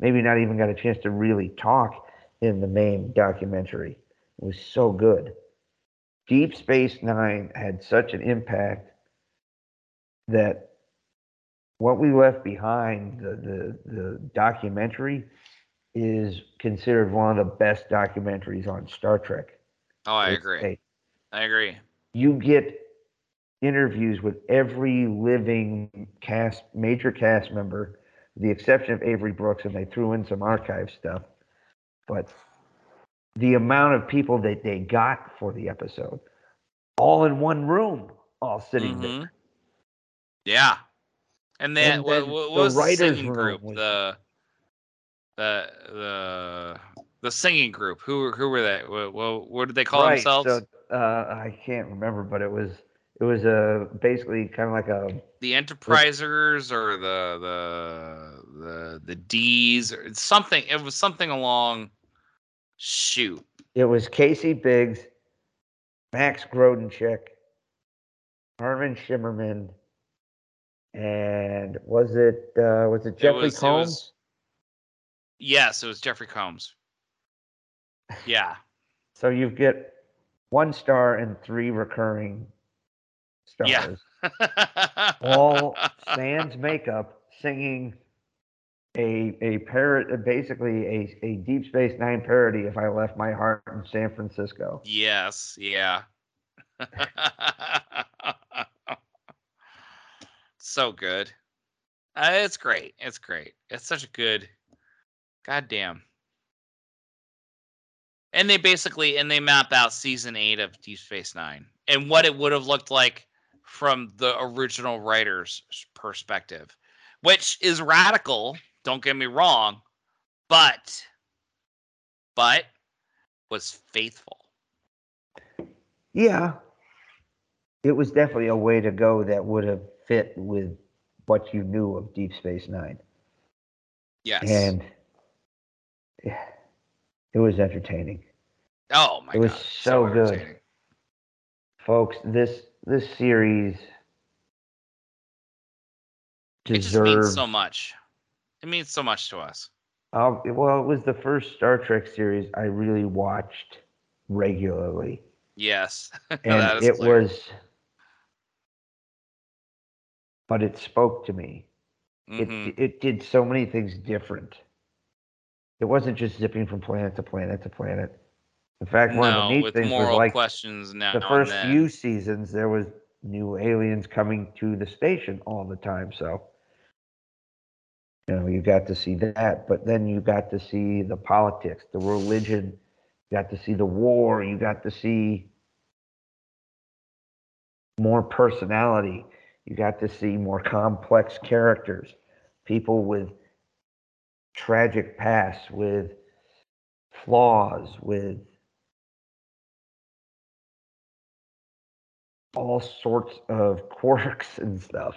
maybe not even got a chance to really talk in the main documentary. It was so good. Deep Space Nine had such an impact that what we left behind, the documentary, is considered one of the best documentaries on Star Trek. Oh, I agree. I agree. You get interviews with every living major cast member, with the exception of Avery Brooks, and they threw in some archive stuff. But the amount of people that they got for the episode, all in one room, all sitting there. Yeah. And then what was the singing group? The singing group. Who were they? What did they call themselves? So, I can't remember, but it was basically kind of like the Enterprisers or the D's or something. It was something along. Shoot! It was Casey Biggs, Max Grodenchek, Armin Shimmerman, and was it Jeffrey Combs? Yes, it was Jeffrey Combs. Yeah. So you get one star and three recurring stars. Yeah. All sans makeup, singing a parrot, basically a Deep Space Nine parody. If I left my heart in San Francisco. Yes. Yeah. So good. It's great. It's great. It's such a good goddamn. And they map out season 8 of Deep Space Nine and what it would have looked like from the original writer's perspective, which is radical. Don't get me wrong, but was faithful. Yeah. It was definitely a way to go that would have fit with what you knew of Deep Space Nine. Yes. And it was entertaining. Oh, my God. It was so good. Folks, this series deserved... It just means so much. It means so much to us. Well, it was the first Star Trek series I really watched regularly. Yes. And that is clear. But it spoke to me. Mm-hmm. It did so many things different. It wasn't just zipping from planet to planet to planet. In fact, one of the neat things was like questions now the first few seasons, there was new aliens coming to the station all the time. So, you got to see that, but then you got to see the politics, the religion, you got to see the war, you got to see more personality. You got to see more complex characters, people with tragic pasts, with flaws, with all sorts of quirks and stuff.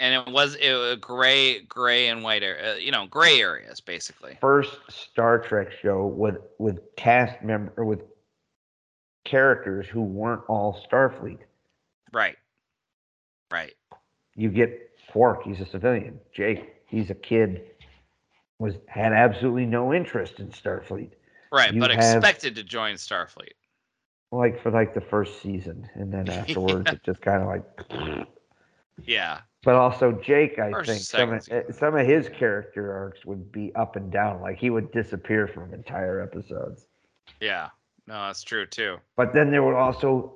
And it was gray and white, gray areas basically. First Star Trek show with cast member or with characters who weren't all Starfleet. Right. Right. You get Quark, he's a civilian. Jake, he's a kid, had absolutely no interest in Starfleet. Right, but expected to join Starfleet. Like for the first season, and then afterwards it just kind of like yeah. But also Jake, I think some of his character arcs would be up and down, like he would disappear from entire episodes. Yeah. No, that's true too. But then there were also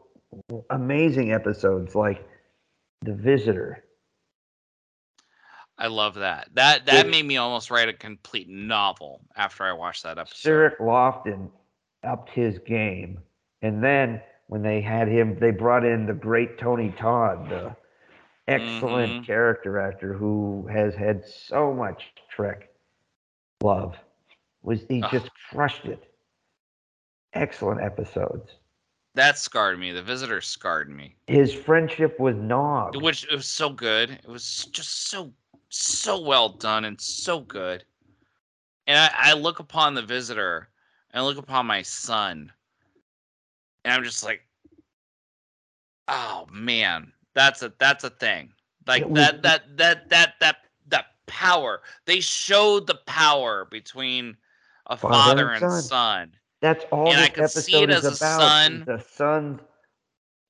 amazing episodes like The Visitor. I love that. That made me almost write a complete novel after I watched that episode. Cyril Lofton upped his game. And then when they had him, they brought in the great Tony Todd, the excellent character actor who has had so much Trek love. He just crushed it. Excellent episodes. That scarred me. The Visitor scarred me. His friendship with Nog. Which it was so good. It was just so well done and so good. And I look upon The Visitor and I look upon my son. And I'm just like, oh man, that's a thing. Like that power. They showed the power between a father and son. That's all and this episode is about, the son's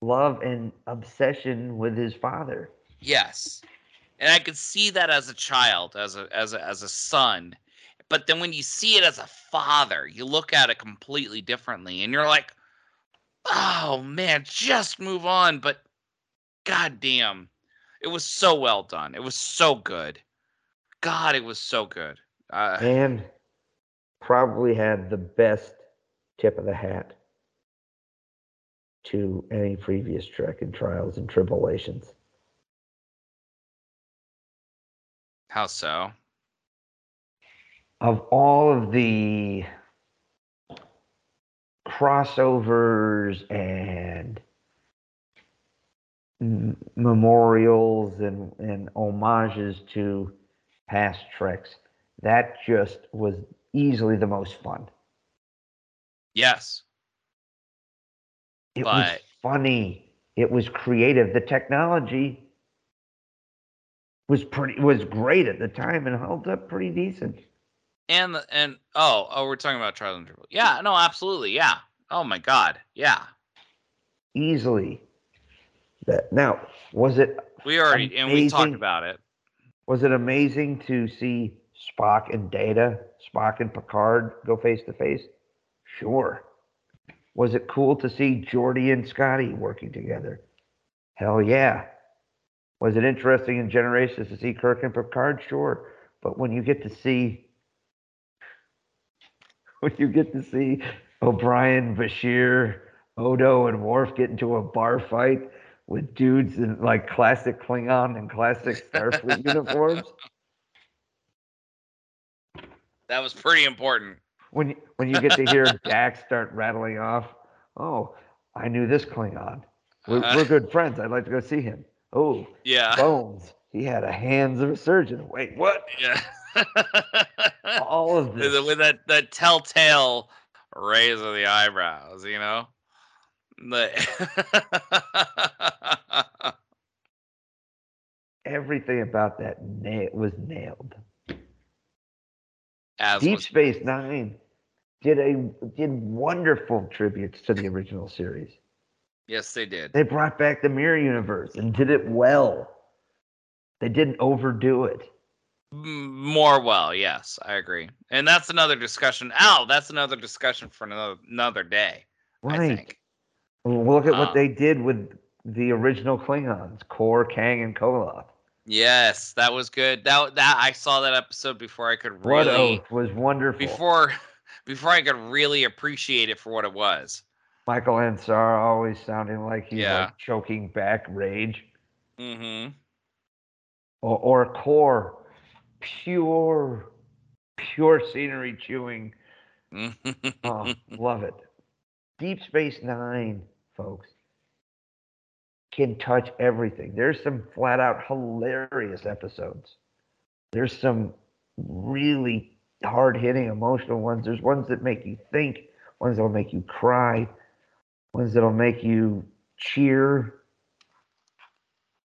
love and obsession with his father. Yes. And I could see that as a child, as a son. But then when you see it as a father, you look at it completely differently. And you're like, oh, man, just move on. But goddamn, it was so well done. It was so good. God, it was so good. And probably had the best tip of the hat to any previous Trek and Trials and Tribulations. How so? Of all of the crossovers and memorials and homages to past Treks, that just was easily the most fun. Yes. It was funny. It was creative. The technology was great at the time and held up pretty decent. And we're talking about Trial and Tribulation. Yeah, no, absolutely. Yeah. Oh my God. Yeah. Easily. Now, was it amazing, and we talked about it. Was it amazing to see Spock and Data, Spock and Picard go face to face? Sure. Was it cool to see Geordi and Scotty working together? Hell yeah. Was it interesting in Generations to see Kirk and Picard? Sure. But when you get to see O'Brien, Bashir, Odo, and Worf get into a bar fight with dudes in like classic Klingon and classic Starfleet uniforms. That was pretty important. When you get to hear Dax start rattling off, oh, I knew this Klingon. We're good friends. I'd like to go see him. Oh, yeah. Bones. He had a hands of a surgeon. Wait, what? Yeah. All of this. With that telltale raise of the eyebrows, you know? Everything about that was nailed. Deep Space Nine did wonderful tributes to the original series. Yes, they did. They brought back the mirror universe and did it well. They didn't overdo it. More well, yes, I agree. And that's another discussion. That's another discussion for another day. Right. I think. Well, look at what they did with the original Klingons, Kor, Kang, and Koloth. Yes, that was good. That I saw that episode before I could really. Blood Oath was wonderful. Before I could really appreciate it for what it was. Michael Ansara always sounding like he was choking back rage. Mm-hmm. Or Kor, pure scenery chewing. Oh, love it. Deep Space Nine, folks, can touch everything. There's some flat out hilarious episodes. There's some really hard hitting emotional ones. There's ones that make you think, ones that'll make you cry, ones that'll make you cheer.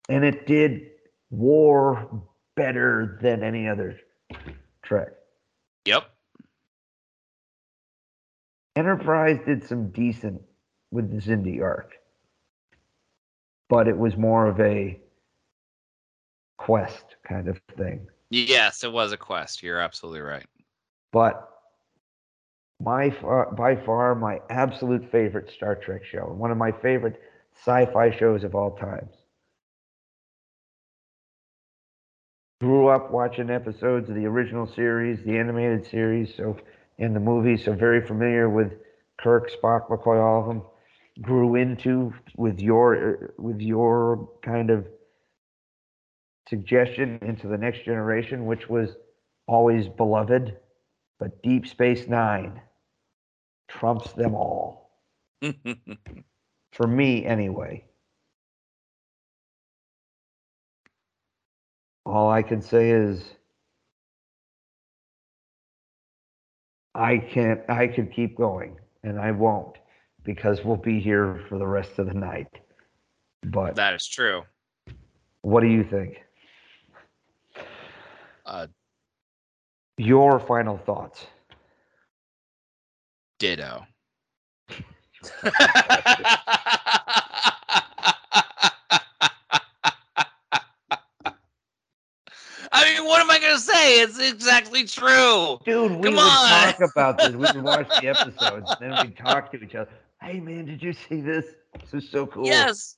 And it did war better than any other Trek. Yep. Enterprise did some decent with the Zindi arc, but it was more of a quest kind of thing. Yes, it was a quest. You're absolutely right. But by far my absolute favorite Star Trek show, and one of my favorite sci-fi shows of all times. Grew up watching episodes of the original series, the animated series, in the movie, so very familiar with Kirk, Spock, McCoy, all of them. Grew into with your kind of suggestion into the Next Generation, which was always beloved, but Deep Space Nine trumps them all. For me, anyway. All I can say is I could keep going, and I won't, because we'll be here for the rest of the night. But that is true. What do you think? Your final thoughts. Ditto. I mean, what am I going to say? It's exactly true. Dude, we would talk about this. We would watch the episodes, and then we'd talk to each other. Hey, man, did you see this? This is so cool. Yes,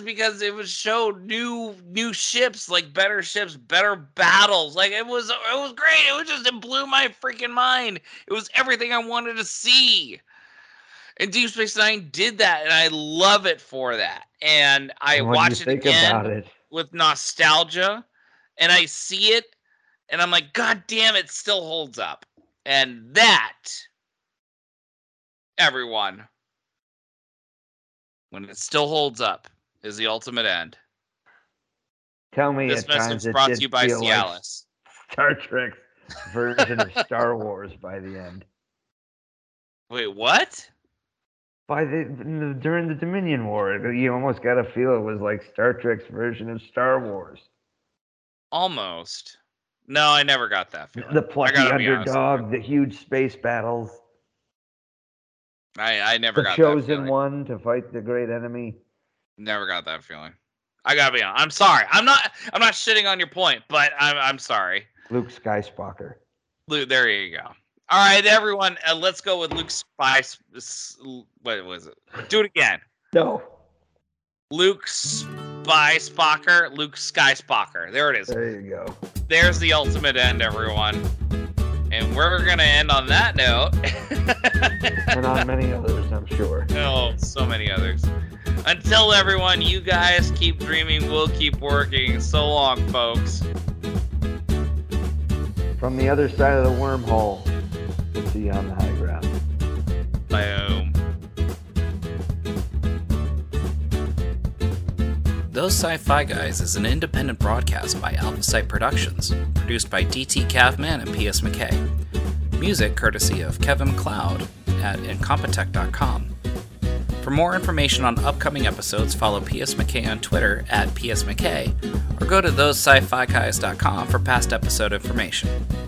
because it was showed new ships, like better ships, better battles. Like it was great. It blew my freaking mind. It was everything I wanted to see. And Deep Space Nine did that, and I love it for that. And I watch it again with nostalgia. And I see it, and I'm like, God damn, it still holds up. And that, everyone, when it still holds up, is the ultimate end. Tell me this message brought to you by Cialis. Like Star Trek's version of Star Wars by the end. Wait, what? During the Dominion War, you almost got to feel it was like Star Trek's version of Star Wars. Almost. No, I never got that feeling. The plucky underdog, the huge space battles. I never got that feeling. The chosen one to fight the great enemy. Never got that feeling. I gotta be honest. I'm sorry. I'm not shitting on your point, but I'm sorry. Luke Skyspocker. Luke, there you go. All right, everyone, let's go with Luke What was it? Do it again. No. Luke Skyspocker. There it is. There you go. There's the ultimate end, everyone. And we're going to end on that note. And on many others, I'm sure. Oh, so many others. Until everyone, you guys keep dreaming, we'll keep working. So long, folks. From the other side of the wormhole, we'll see you on the high ground. Boom. Those Sci-Fi Guys is an independent broadcast by Alpha Site Productions, produced by DT Cavman and P.S. McKay. Music courtesy of Kevin MacLeod at incompetech.com. For more information on upcoming episodes, follow P.S. McKay on Twitter at P.S. McKay, or go to thosescifi guys.com for past episode information.